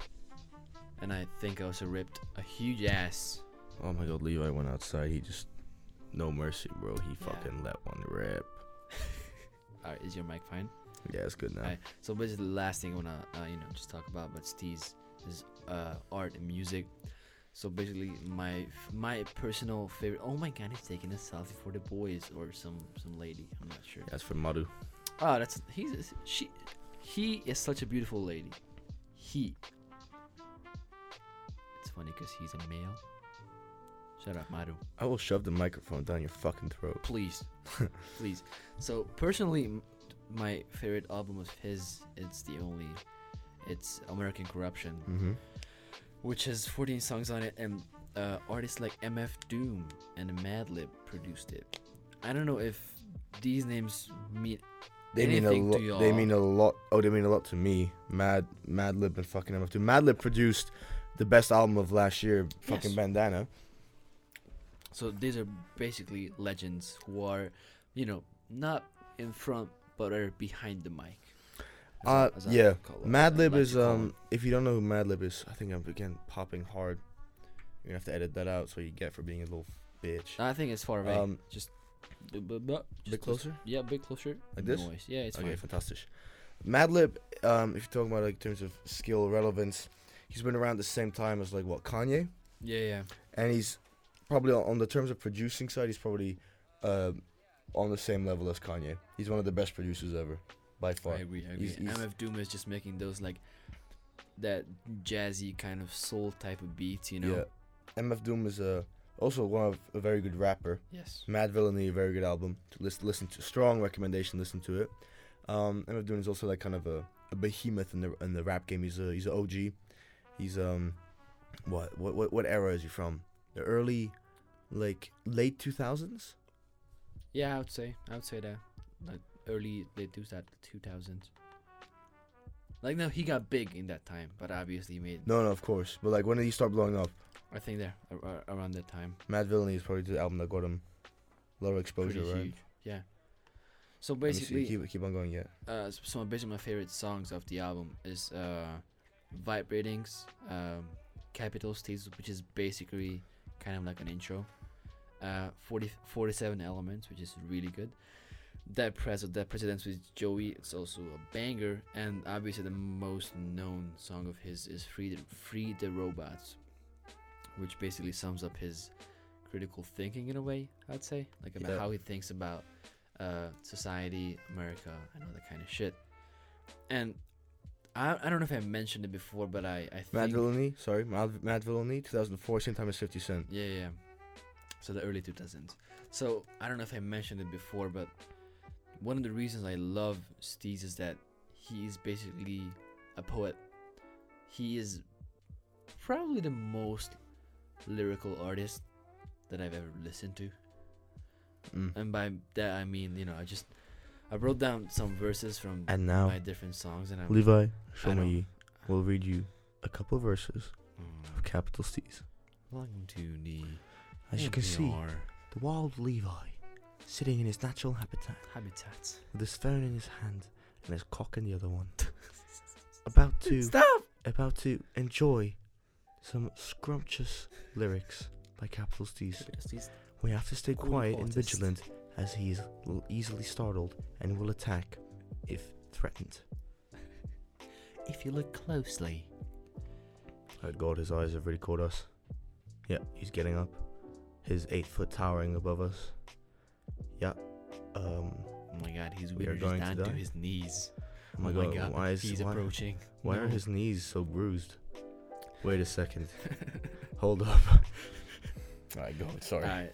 And I think I also ripped a huge ass. Oh my god, Levi went outside. He just, no mercy, bro. He fucking yeah. let one rip. Alright, is your mic fine? Yeah, it's good now. Right, so basically, the last thing I wanna, uh, you know, just talk about, but Steez is uh, art and music. So basically, my my personal favorite. Oh my god, he's taking a selfie for the boys or some some lady. I'm not sure. That's for Madhu. Oh, that's he's she. He is such a beautiful lady. He. It's funny because he's a male. Shut up, Madhu. I will shove the microphone down your fucking throat. Please, please. So personally, my favorite album of his, it's the only, it's AmeriKKKan Korruption, mm-hmm. which has fourteen songs on it, and uh, artists like M F Doom and Madlib produced it. I don't know if these names mean they anything mean a lo- to y'all. They mean a lot. Oh, they mean a lot to me. Mad Madlib and fucking M F Doom. Madlib produced the best album of last year, fucking yes. Bandana. So these are basically legends who are, you know, not in front, but are behind the mic. Uh, I, yeah, Madlib is um. If you don't know who Madlib is, I think I'm again popping hard. You're gonna have to edit that out, so you get for being a little bitch. I think it's far away. Um, just a bit closer. Just, yeah, a bit closer. Like this. Noise. Yeah, it's okay. Fine. Fantastic. Madlib, um, if you're talking about like in terms of skill relevance, he's been around the same time as like what Kanye. Yeah, yeah. And he's probably on, on the terms of producing side, he's probably uh. on the same level as Kanye. He's one of the best producers ever, by far. I agree, I agree. He's, he's M F Doom is just making those like that jazzy kind of soul type of beats, you know. Yeah, M F Doom is a uh, also one of a very good rapper. Yes. Madvillainy, a very good album to listen, listen to. Strong recommendation. Listen to it. Um, M F Doom is also like kind of a, a behemoth in the in the rap game. He's a he's an O G. He's um, what what what what era is he from? The early, like late two thousands. Yeah, I would say. I would say that. Like early, they do that two thousands. Like, no, he got big in that time, but obviously he made... No, no, of course. But, like, when did he start blowing up? I think there around that time. Madvillainy is probably the album that got him lower exposure, pretty right? Huge. Yeah. So basically, keep, keep on going. Yeah. Uh, so basically, my favorite songs of the album is uh, Vibe Ratings, um, Capital Steez, which is basically kind of like an intro. Uh, forty, forty-seven Elements, which is really good. That Pres- that Presidents with Joey, it's also a banger, and obviously the most known song of his is Free the, Free the Robots, which basically sums up his critical thinking in a way, I'd say, like about yeah. how he thinks about uh, society, America, and all that kind of shit. And I I don't know if I mentioned it before, but I, I think... Madvillainy, sorry, Madvillainy, two thousand four, same time as fifty cent. Yeah, yeah. So the early two thousands. So I don't know if I mentioned it before, but one of the reasons I love Steez is that he is basically a poet. He is probably the most lyrical artist that I've ever listened to. Mm. And by that I mean, you know, I just I wrote down some verses from and now, my different songs, and I'm Levi, show I me. We'll read you a couple of verses mm. of Capital Steez. Welcome to the As you can see, the wild Levi, sitting in his natural habitat, habitat, with his phone in his hand and his cock in the other one, about to Stop! about to enjoy some scrumptious lyrics by Capital Steez. We have to stay quiet and vigilant, as he is easily startled and will attack if threatened. If you look closely. Oh God, his eyes have really caught us. Yeah, he's getting up. His eight foot towering above us. Yeah. Um, oh my God, he's weird. We he's down to, to his knees. Oh my, oh my God, God, why is he's why, approaching? Why no. are his knees so bruised? Wait a second. Hold up. All right, go. Sorry. All right.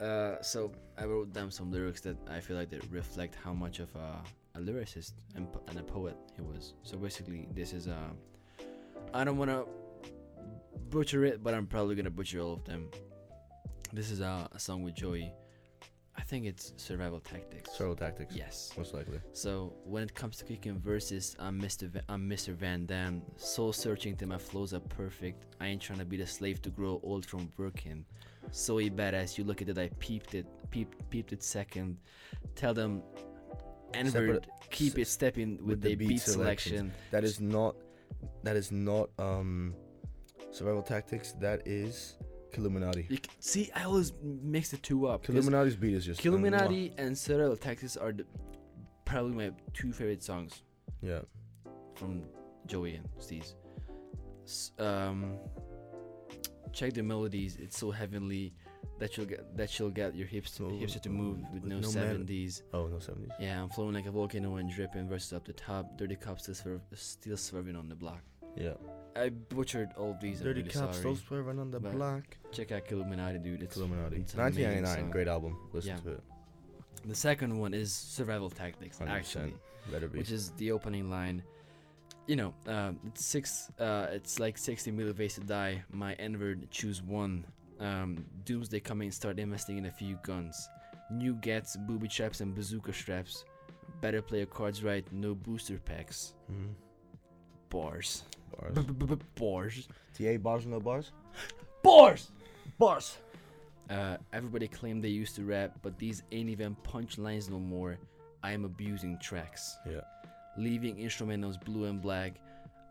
Uh, so I wrote down some lyrics that I feel like they reflect how much of a, a lyricist and, and a poet he was. So basically, this is uh, I don't want to butcher it, but I'm probably gonna butcher all of them. This is a, a song with Joey. I think it's Survival Tactics. Survival Tactics. Yes. Most likely. So when it comes to kicking verses, I'm Mister Va- I'm Mister Van Damme. Soul searching till my flows are perfect. I ain't trying to be the slave to grow old from working. Soy badass, you look at it, I peeped it, peep, peeped it second. Tell them, N-word, keep it stepping with, with the beat, beat selection. That is not, that is not um, Survival Tactics. That is. Killuminati. You see, I always mix the two up. Killuminati's beat is just... Killuminati and Surreal Texas are the, probably my two favorite songs. Yeah. From Joey and Steez. Um, check the melodies. It's so heavenly that you'll get that you'll get your hips to, oh, hips to move with no, no seventies. Man. Oh, no seventies. Yeah, I'm flowing like a volcano and dripping versus up the top. Dirty Cops still, swerve, still swerving on the block. Yeah. I butchered all these. Dirty Cops, those were run on the block. Check out Killuminati, dude. It's Killuminati. It's nineteen ninety-nine, great album. Listen yeah. to it. The second one is Survival Tactics, one hundred percent. Actually, better be. Which is the opening line. You know, uh, it's six. Uh, it's like sixty million ways to die. My N-word, choose one. Um, Doomsday coming. Start investing in a few guns. New gets, booby traps and bazooka straps. Better play your cards right. No booster packs. Mm. Bars. Bars. Bars. T A bars, no bars? Bars! Bars! Uh, everybody claimed they used to rap, but these ain't even punchlines no more. I am abusing tracks. Yeah. Leaving instrumentals blue and black.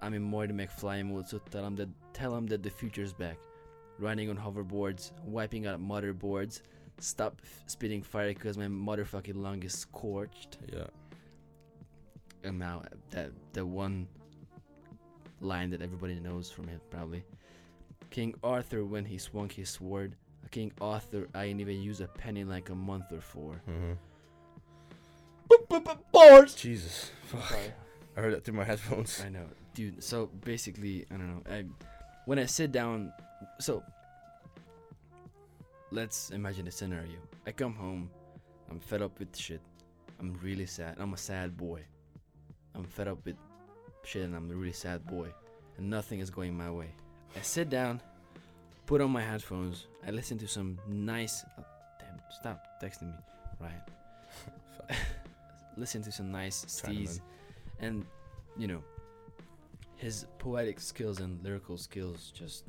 I'm in Marty McFly mode, so tell them that, tell them that the future's back. Riding on hoverboards, wiping out motherboards. Stop f- spitting fire because my motherfucking lung is scorched. Yeah. And now that the one... line that everybody knows from him, probably. King Arthur, when he swung his sword. King Arthur, I ain't even used a pen in like a month or four. Mm-hmm. Bars! Jesus. Fuck. I heard that through my headphones. I know. Dude, so basically, I don't know. I When I sit down, so let's imagine a scenario. I come home. I'm fed up with shit. I'm really sad. I'm a sad boy. I'm fed up with shit and I'm a really sad boy and nothing is going my way. I sit down, put on my headphones, I listen to some nice oh, damn stop texting me Ryan listen to some nice Steez, and you know his poetic skills and lyrical skills just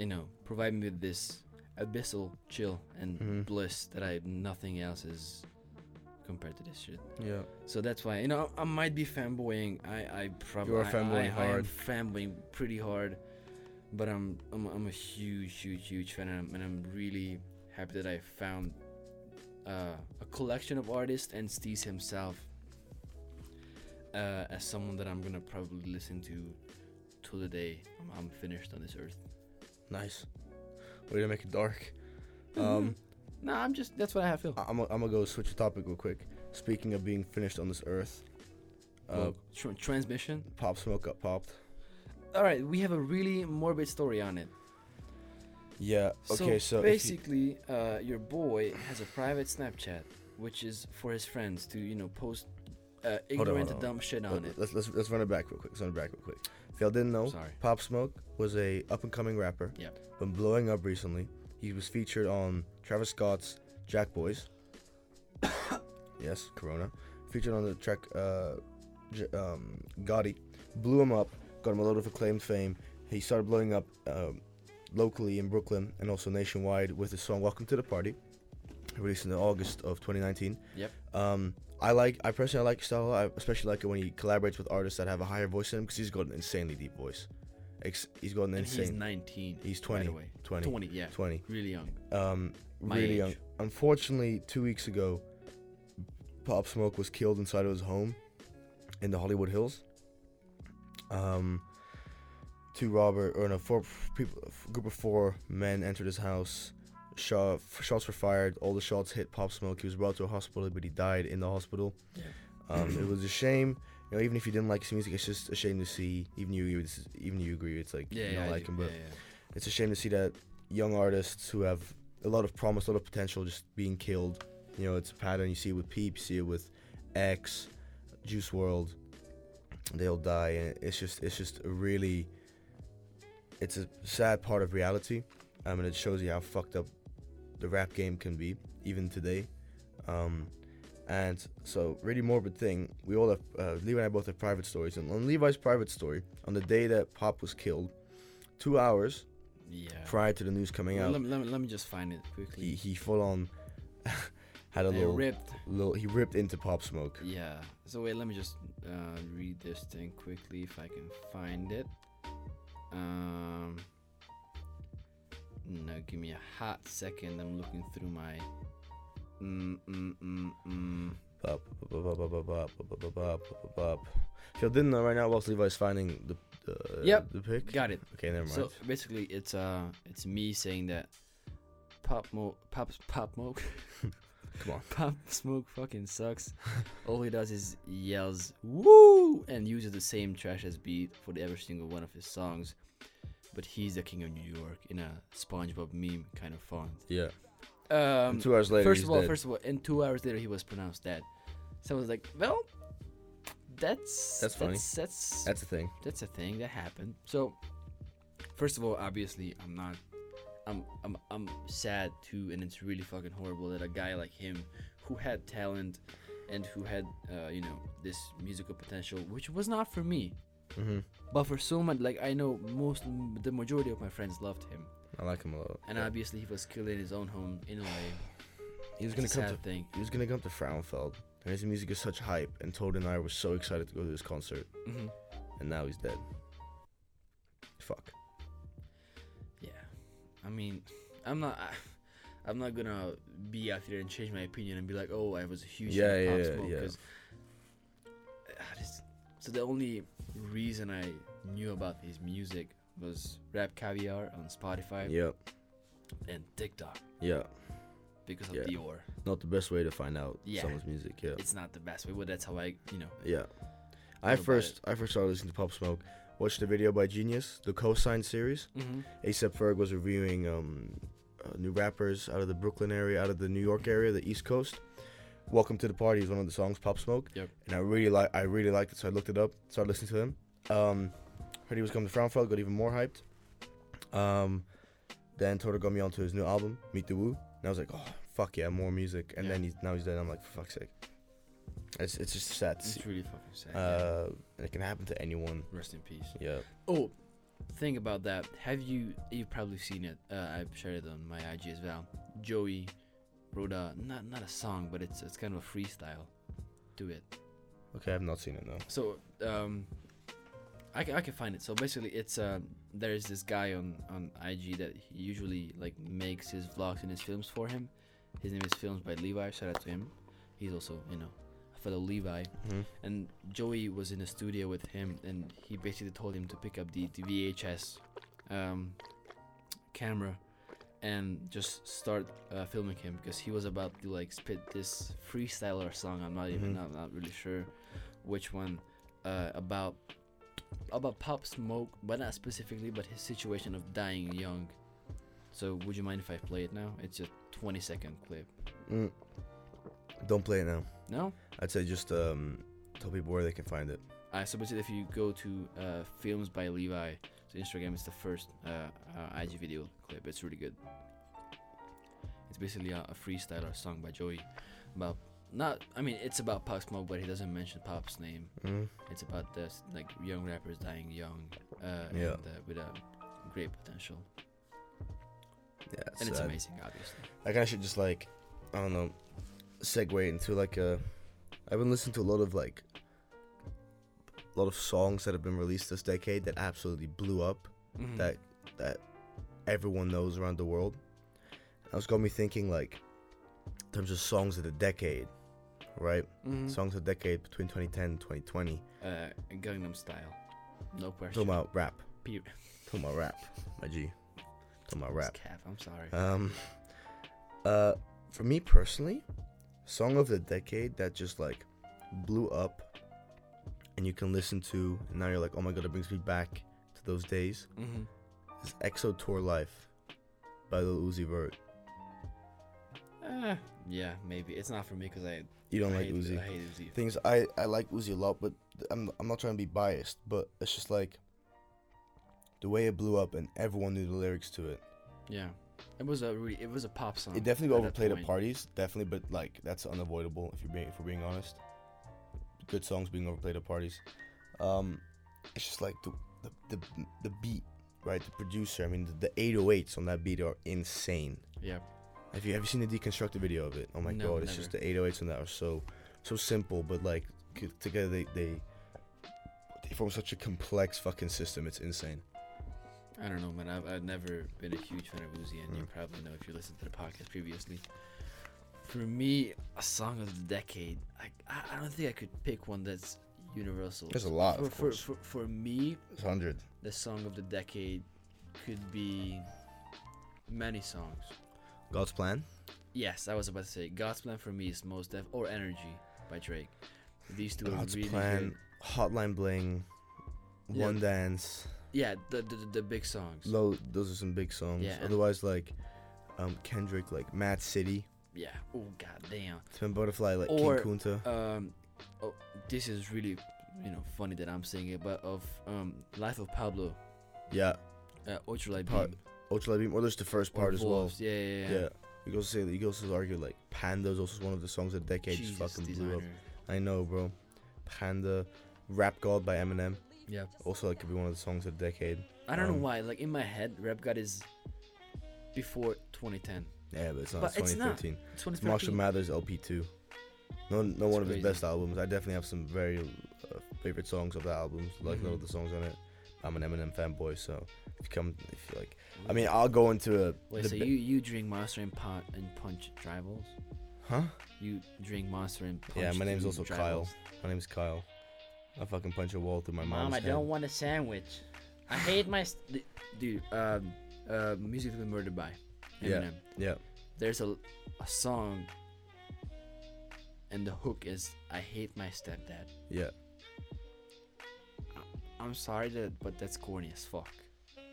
you know, provide me with this abyssal chill and mm-hmm. bliss that I nothing else is compared to this shit. Yeah. So that's why, you know, I, I might be fanboying. I, I probably you're fanboying I, I, hard. I am fanboying pretty hard, but I'm I'm I'm a huge huge huge fan, and I'm, and I'm really happy that I found uh, a collection of artists and Steez himself uh, as someone that I'm gonna probably listen to till the day I'm, I'm finished on this earth. Nice. We're gonna make it dark. Mm-hmm. Um, nah, I'm just, that's what I have to feel. I'm gonna go switch the topic real quick. Speaking of being finished on this earth, uh, well, tr- transmission. Pop Smoke got popped. All right, we have a really morbid story on it. Yeah. Okay. So, so basically, you... uh, your boy has a private Snapchat, which is for his friends to, you know, post uh, ignorant, dumb shit on it. Let's let's let's run it back real quick. Let's run it back real quick. If y'all didn't know, Sorry. Pop Smoke was a up and coming rapper. Yeah. Been blowing up recently. He was featured on Travis Scott's Jack Boys. Yes, Corona. Featured on the track uh, J- um, Gotti. Blew him up. Got him a lot of acclaimed fame. He started blowing up um, locally in Brooklyn and also nationwide with his song "Welcome to the Party," released in August of twenty nineteen. Yep. Um, I like. I personally like his style. I especially like it when he collaborates with artists that have a higher voice in him because he's got an insanely deep voice. Ex- he's got an and insane. He's nineteen. He's twenty. Right away. twenty. twenty. Yeah. twenty. Really young. Um. My really age. young. Unfortunately, two weeks ago, Pop Smoke was killed inside of his home in the Hollywood Hills. Um, two robber or no four people, a group of four men entered his house. Shot, shots were fired. All the shots hit Pop Smoke. He was brought to a hospital, but he died in the hospital. Yeah. Um, it was a shame. You know, even if you didn't like his music, it's just a shame to see. Even you, even you agree. It's like yeah, you don't yeah, like him, but yeah, yeah. It's a shame to see that young artists who have a lot of promise, a lot of potential, just being killed. You know, it's a pattern. You see it with Peep. You see it with X, Juice world. They'll die, and it's just it's just a really it's a sad part of reality. I mean, it shows you how fucked up the rap game can be even today. Um, and so, really morbid thing. We all have uh, Levi and I both have private stories, and on Levi's private story, on the day that Pop was killed, two hours yeah. prior to the news coming well, out, let me, let me let me just find it quickly. He, he full on had a they little ripped. little. He ripped into Pop Smoke. Yeah. So wait, let me just. Uh, read this thing quickly if I can find it. Um, no, give me a hot second. I'm looking through my. Mm mm mm mm. Bop bop bop bop bop bop bop bop. If you didn't know, right now, whilst Levi's finding the the, yep, the pick. Got it. Okay, never mind. So basically, it's uh, it's me saying that. Pop Mo, Pop Pop Smoke. Come on. Pop Smoke fucking sucks. All he does is yells "woo" and uses the same trash ass beat for every single one of his songs. But he's the king of New York in a SpongeBob meme kind of font. Yeah. Um. And two hours later. First he's of all, dead. first of all, and two hours later he was pronounced dead. So I was like, well, that's that's funny. That's that's, that's a thing. That's a thing that happened. So, first of all, obviously, I'm not. I'm, I'm I'm sad too, and it's really fucking horrible that a guy like him, who had talent, and who had uh, you know this musical potential, which was not for me, mm-hmm. but for so much, like I know most the majority of my friends loved him. I like him a lot. And yeah. Obviously he was killed in his own home in a way. He was gonna come to thing. He was gonna come to Frauenfeld, and his music is such hype. And Toad and I were so excited to go to this concert, mm-hmm. and now he's dead. Fuck. I mean, I'm not, I'm not gonna be out there and change my opinion and be like, oh, I was a huge yeah, fan of Pop Smoke. Yeah, yeah. Just, so the only reason I knew about his music was Rap Caviar on Spotify. Yep. And TikTok. Yeah. Because of yeah. Dior. Not the best way to find out yeah. someone's music. Yeah. It's not the best way, but that's how I, you know. Yeah. I first, I first started listening to Pop Smoke. Watched the video by Genius, the Cosign series. Mm-hmm. A$AP Ferg was reviewing um, uh, new rappers out of the Brooklyn area, out of the New York area, the East Coast. "Welcome to the Party" is one of the songs, Pop Smoke. Yep. And I really like, I really liked it, so I looked it up, started listening to him. Um, heard he was coming to Frauenfeld, got even more hyped. Um, then Toto got me onto his new album, Meet the Woo, and I was like, oh fuck yeah, more music. And yeah. then he's now he's dead. I'm like, for fuck's sake. It's, it's just sad. It's really fucking sad. Uh, yeah. And it can happen to anyone. Rest in peace. Yeah. Oh, thing about that, have you you've probably seen it, uh, I've shared it on my I G as well. Joey wrote a not not a song, but it's it's kind of a freestyle to it. Okay, I've not seen it, no. So um I can, I can find it. So basically it's uh there's this guy on on I G that he usually like makes his vlogs and his films for him. His name is Films by Levi, shout out to him. He's also, you know, a fellow Levi. Mm-hmm. And Joey was in the studio with him, and he basically told him to pick up the, the V H S um, camera and just start uh, filming him, because he was about to like spit this freestyler song. I'm not mm-hmm. even I'm not really sure which one uh, about about Pop Smoke, but not specifically, but his situation of dying young. So would you mind if I play it now? It's a twenty second clip. Mm. Don't play it now. No? I'd say just um, tell people where they can find it. I suppose if you go to uh, Films by Levi, so Instagram is the first uh, uh, I G video clip. It's really good. It's basically a, a freestyler song by Joey. About not, I mean, it's about Pop Smoke, but he doesn't mention Pop's name. Mm. It's about this, like young rappers dying young, uh, yeah. and, uh, with a great potential. Yeah, it's, and it's uh, amazing, obviously. Like I should just like, I don't know, segue into like a. I've been listening to a lot of like, a lot of songs that have been released this decade that absolutely blew up, mm-hmm. that that everyone knows around the world. I was got me thinking like, in terms of songs of the decade, right? Mm-hmm. Songs of the decade between twenty ten and twenty twenty. Uh, Gangnam Style, no question. Talking about rap. Pe- Talking about rap, my G. Talking about rap. Cap, I'm sorry. Um, uh, for me personally, song of the decade that just like blew up and you can listen to, and now you're like, oh my god, it brings me back to those days. Mm-hmm. It's E X O Tour Life by Lil Uzi Vert. Uh, yeah, maybe. It's not for me because I You don't I like hate, Uzi. I hate Uzi. Things I, I like Uzi a lot, but I'm I'm not trying to be biased, but it's just like the way it blew up and everyone knew the lyrics to it. Yeah. It was a really, it was a pop song. It definitely got overplayed at parties, definitely, but like that's unavoidable if you're being if we're being honest. Good songs being overplayed at parties. Um, it's just like the the the, the beat, right? The producer. I mean, the, the eight oh eights on that beat are insane. Yeah. Have you ever seen the deconstructed video of it? Oh my no, god, it's never. Just the eight oh eights on that are so so simple, but like together they they they form such a complex fucking system. It's insane. I don't know, man. I've, I've never been a huge fan of Uzi, and mm. you probably know if you listened to the podcast previously. For me, a song of the decade, I I don't think I could pick one that's universal. There's a lot, for, of course. For, for, for me, it's one hundred. The song of the decade could be many songs. God's Plan? Yes, I was about to say. God's Plan for me is most def, or Energy by Drake. These two God's are really Plan, good. Hotline Bling, yeah. One Dance. Yeah, the, the the big songs. No, those are some big songs. Yeah. Otherwise, like, um, Kendrick, like Mad City. Yeah. Oh goddamn. Twin Butterfly, like or, King Kunta. Um, oh, this is really, you know, funny that I'm saying it, but of um, Life of Pablo. Yeah. Uh, Ultralight Beam. Ultralight Beam, or there's the first part or as Wolves. Well. Yeah, yeah, yeah. Yeah. You go say you go to argue like Panda's also one of the songs of the decade. Jesus, just fucking designer. Blew up. I know, bro. Panda, Rap God by Eminem. Yeah. Also, it could be one of the songs of the decade. I don't um, know why. Like, in my head, Rap God is before twenty ten. Yeah, but it's not. But it's twenty thirteen. It's not. It's Marshall Mathers L P two. No, no one of his best albums. I definitely have some very uh, favorite songs of that album. Like, mm-hmm. none of the songs on it. I'm an Eminem fanboy, so if you come, if you like. I mean, I'll go into a. Wait, so ba- you, you drink Monster and, pon- and Punch Tribals? Huh? You drink Monster and Punch. Yeah, my name's also Tribals. Kyle. My name's Kyle. I fucking punch a wall through my mom's Mom, I head. Don't want a sandwich. I hate my... St- Dude, um, uh, Music to be Murdered by Eminem. Yeah, yeah. There's a, a song, and the hook is, I hate my stepdad. Yeah. I- I'm sorry, that, but that's corny as fuck.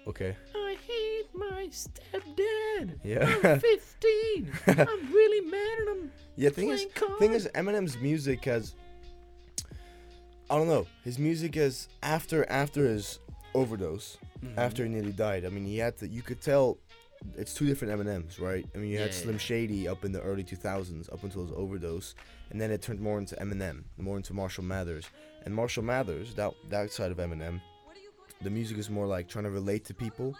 Okay. I hate my stepdad. Yeah. I'm fifteen. I'm really mad and I'm yeah, thing is, thing is, Eminem's music has... I don't know. His music is after after his overdose, mm-hmm. after he nearly died. I mean, he had to. You could tell it's two different Eminems, right? I mean, you yeah, had Slim yeah. Shady up in the early two thousands, up until his overdose, and then it turned more into Eminem, more into Marshall Mathers, and Marshall Mathers, that that side of Eminem, The music is more like trying to relate to people.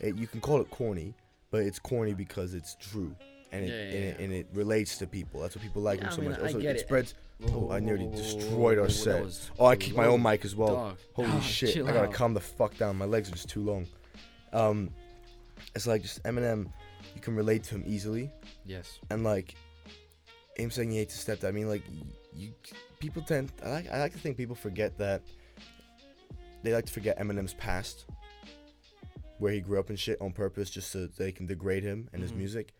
It, you can call it corny, but it's corny because it's true. And it, yeah, yeah, yeah. And, it, and it relates to people. That's what people like yeah, him so I mean, much. Also, it, it spreads. Oh, I nearly destroyed our set. Oh, I kicked my own mic as well. Dog. Holy oh, shit! I gotta out. calm the fuck down. My legs are just too long. Um, it's like just Eminem. You can relate to him easily. Yes. And like, him saying he hates his stepdad. I mean, like, you people tend. I like. I like to think people forget that. They like to forget Eminem's past, where he grew up and shit on purpose, just so they can degrade him and mm-hmm. his music.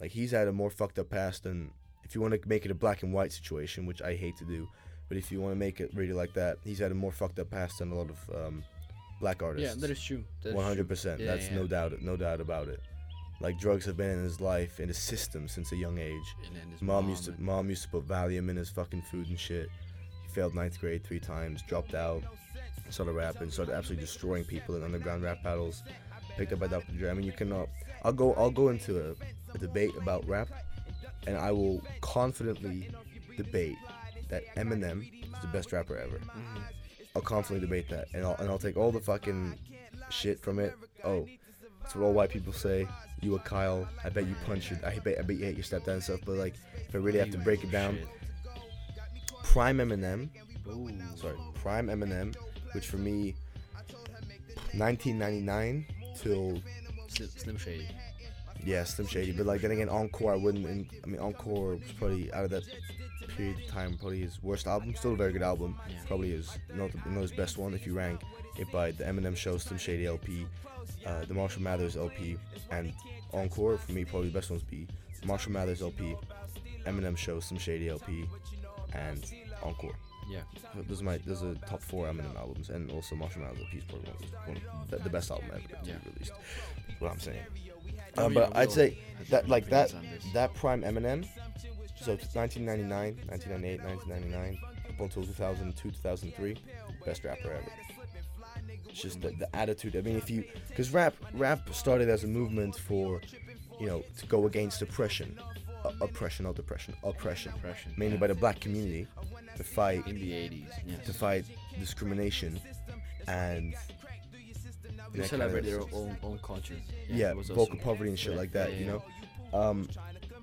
Like, he's had a more fucked up past than, if you want to make it a black and white situation, which I hate to do, but if you want to make it really like that, he's had a more fucked up past than a lot of um, black artists. Yeah, that is true. That one hundred percent. Is true. Yeah, That's yeah. no doubt no doubt about it. Like, drugs have been in his life, in his system, since a young age. And then his mom, mom, used to, and... mom used to put Valium in his fucking food and shit. He failed ninth grade three times, dropped out, started rapping, started absolutely destroying people in underground rap battles. Picked up by Doctor Dre. I mean, you cannot. I'll go. I'll go into a, a debate about rap, and I will confidently debate that Eminem is the best rapper ever. Mm-hmm. I'll confidently debate that, and I'll and I'll take all the fucking shit from it. Oh, that's what all white people say. You a Kyle? I bet you punch your. I bet. I bet you hate your stepdad and stuff. But like, if I really have to break it down, prime Eminem. Ooh. Sorry, prime Eminem, which for me, nineteen ninety-nine. Till Slim Shady. Yeah, Slim Shady. But like, then again, Encore, I wouldn't. In, I mean, Encore was probably out of that period of time, probably his worst album. Still a very good album. Yeah. Probably his not, the, not his best one if you rank it by the Eminem Show, Slim Shady L P, uh, the Marshall Mathers L P, and Encore. For me, probably the best ones be Marshall Mathers L P, Eminem Show, Slim Shady L P, and Encore. Yeah, those are my those are top four Eminem albums, and also Marshall Mathers L P is probably one of the, the best album ever yeah. released. What I'm saying, uh, but I'd say that like that that prime Eminem, so nineteen ninety-nine, nineteen ninety-eight, nineteen ninety-nine, up until two thousand two, two thousand three, best rapper ever. It's just the, the attitude. I mean, if you because rap rap started as a movement for, you know, to go against oppression. Uh, oppression, not depression, oppression, oppression mainly yeah. by the black community to fight in the eighties yes. to fight discrimination and they celebrate kind of, their own own culture yeah, yeah vocal poverty and shit yeah. like that yeah, yeah. you know um,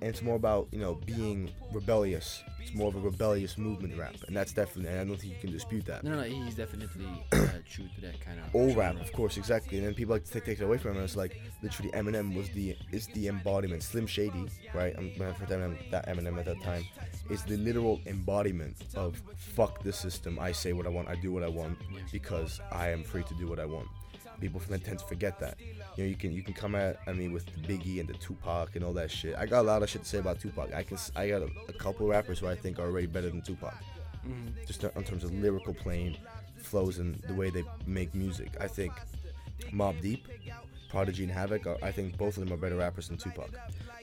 and it's more about you know being rebellious. It's more of a rebellious movement rap, and that's definitely and I don't think you can dispute that. No, no, he's definitely uh, true to that kind of old rap, of course, exactly. And then people like to take, take it away from him, and it's like literally Eminem was the is the embodiment. Slim Shady, right? I'm when I heard Eminem, that Eminem at that time is the literal embodiment of fuck the system. I say what I want, I do what I want because I am free to do what I want. People tend to forget that. You know, you can you can come at I mean with the Biggie and the Tupac and all that shit. I got a lot of shit to say about Tupac. I can I got a, a couple rappers who I think are already better than Tupac, mm-hmm. just in terms of lyrical playing, flows, and the way they make music. I think Mobb Deep, Prodigy, and Havoc. Are, I think both of them are better rappers than Tupac.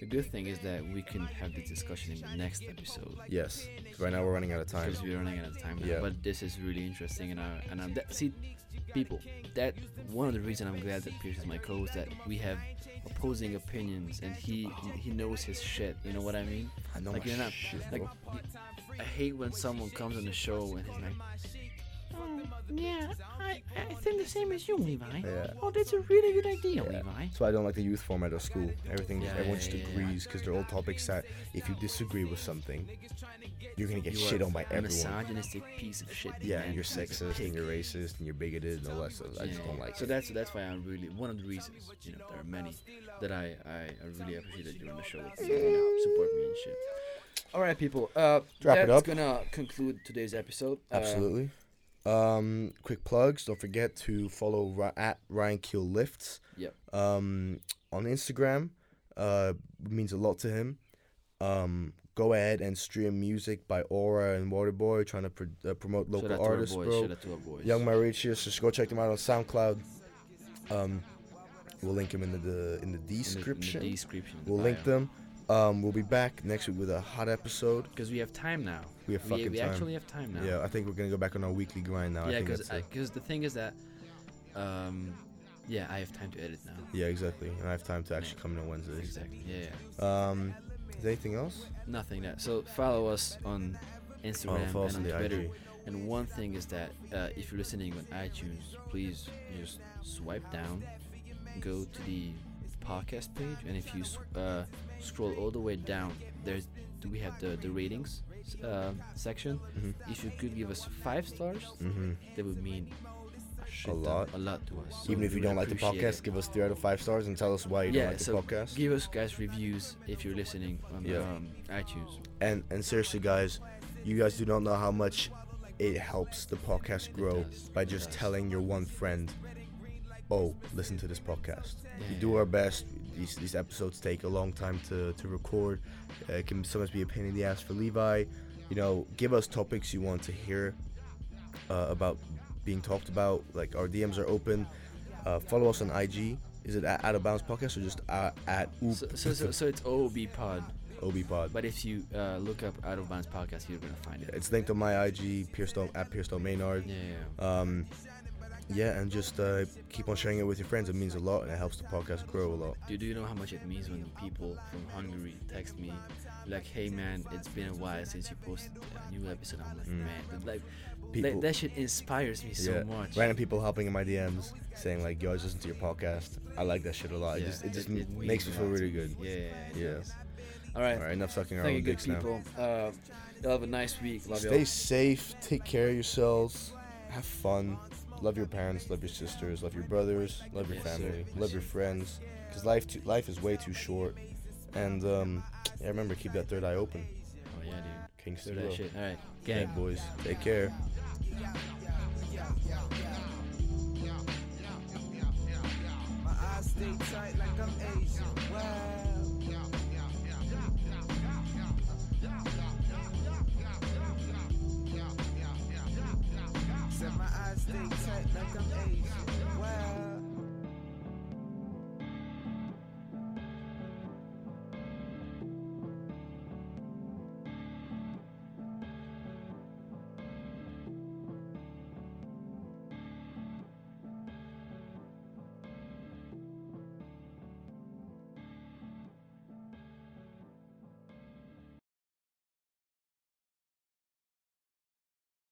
The good thing is that we can have this discussion in the next episode. Yes. Right now we're running out of time. Because we're running out of time. Now. Yeah. But this is really interesting, and I and I'm that, see. People, that one of the reasons I'm glad that Pierce is my co is that we have opposing opinions, and he he knows his shit. You know what I mean? I know like, my you're not, shit. Like, I hate when someone comes on the show and he's like, "Oh, yeah, I, I think the same as you, Levi. Yeah. Oh, that's a really good idea, yeah. Levi." So I don't like the youth format of school. Everything, yeah, everyone yeah, just yeah, agrees because yeah. they're all topics that if you disagree with something, you're gonna get you shit on by everyone. Misogynistic piece of shit. Yeah, man. And you're sexist and you're racist and you're bigoted and all that stuff. So I yeah, just don't like. So it. that's that's why I'm really one of the reasons. You know, there are many that I I, I really appreciate that you're on the show. With, you know, support me and shit. All right, people. Uh, Wrap it up. That's gonna conclude today's episode. Absolutely. Uh, Um, quick plugs. Don't forget to follow ri- at Ryan Keel Lifts. Yep. Um, on Instagram, uh, means a lot to him. Um, go ahead and stream music by Aura and Waterboy, trying to pro- uh, promote local Shout artists, boys. bro. Boys. Young Mauritius, just go check them out on SoundCloud. Um, we'll link them in the, the in the description. In the, in the description in the we'll bio. link them. Um, we'll be back next week with a hot episode. Because we have time now. We have fucking we, we time. We actually have time now. Yeah, I think we're going to go back on our weekly grind now. Yeah, because the thing is that, um, yeah, I have time to edit now. Yeah, exactly. And I have time to actually yeah. come in on Wednesdays. Exactly, yeah. yeah. Um, is there anything else? Nothing. That. So follow us on Instagram oh, and on Twitter. I G. And one thing is that uh, if you're listening on iTunes, please just swipe down, go to the podcast page, and if you uh, scroll all the way down, there's we have the, the ratings uh, section. Mm-hmm. If you could give us five stars, mm-hmm. that would mean a lot, a lot to us. So even if you don't like the podcast, it. give us three out of five stars and tell us why you yeah, don't like so the podcast. Give us guys reviews if you're listening on yeah. um, iTunes. And and seriously, guys, you guys do not know how much it helps the podcast grow by it just does. telling your one friend, oh, listen to this podcast. Yeah. We do our best. These these episodes take a long time to to record. Uh, it can sometimes be a pain in the ass for Levi. You know, give us topics you want to hear uh, about. Being talked about, like our D Ms are open. Uh, follow us on I G. Is it at Out of Bounds Podcast or just uh, at Oop? So, so, so, so it's O B Pod. O B Pod. But if you uh, look up Out of Bounds Podcast, you're gonna find it. It's linked on my I G, Pierstone at Pierstone Maynard. Yeah. yeah. Um, yeah, and just uh, keep on sharing it with your friends. It means a lot, and it helps the podcast grow a lot. Dude, do you know how much it means when people from Hungary text me, like, "Hey man, it's been a while since you posted a new episode." I'm like, mm. man, but like. People, that shit inspires me so yeah. much. Random people hopping in my D Ms saying like, "Yo, I just listened to your podcast. I like that shit a lot." Yeah, it just it just it, it makes me feel really good. Yeah. Yeah. yeah. All right. All right. Enough sucking our own dicks now. Thank you, good people. Uh, y'all have a nice week. Love y'all. Stay safe. Take care of yourselves. Have fun. Love your parents. Love your sisters. Love your brothers. Love your yes, family. Sir. Love your friends. Cause life too, life is way too short. And um, yeah, remember, keep that third eye open. Oh yeah, dude. King's third eye shit. All right, gang. Hey, boys. Take care. Yeah, yeah, yeah, yeah. My eyes stay tight like I'm Asian. Wow.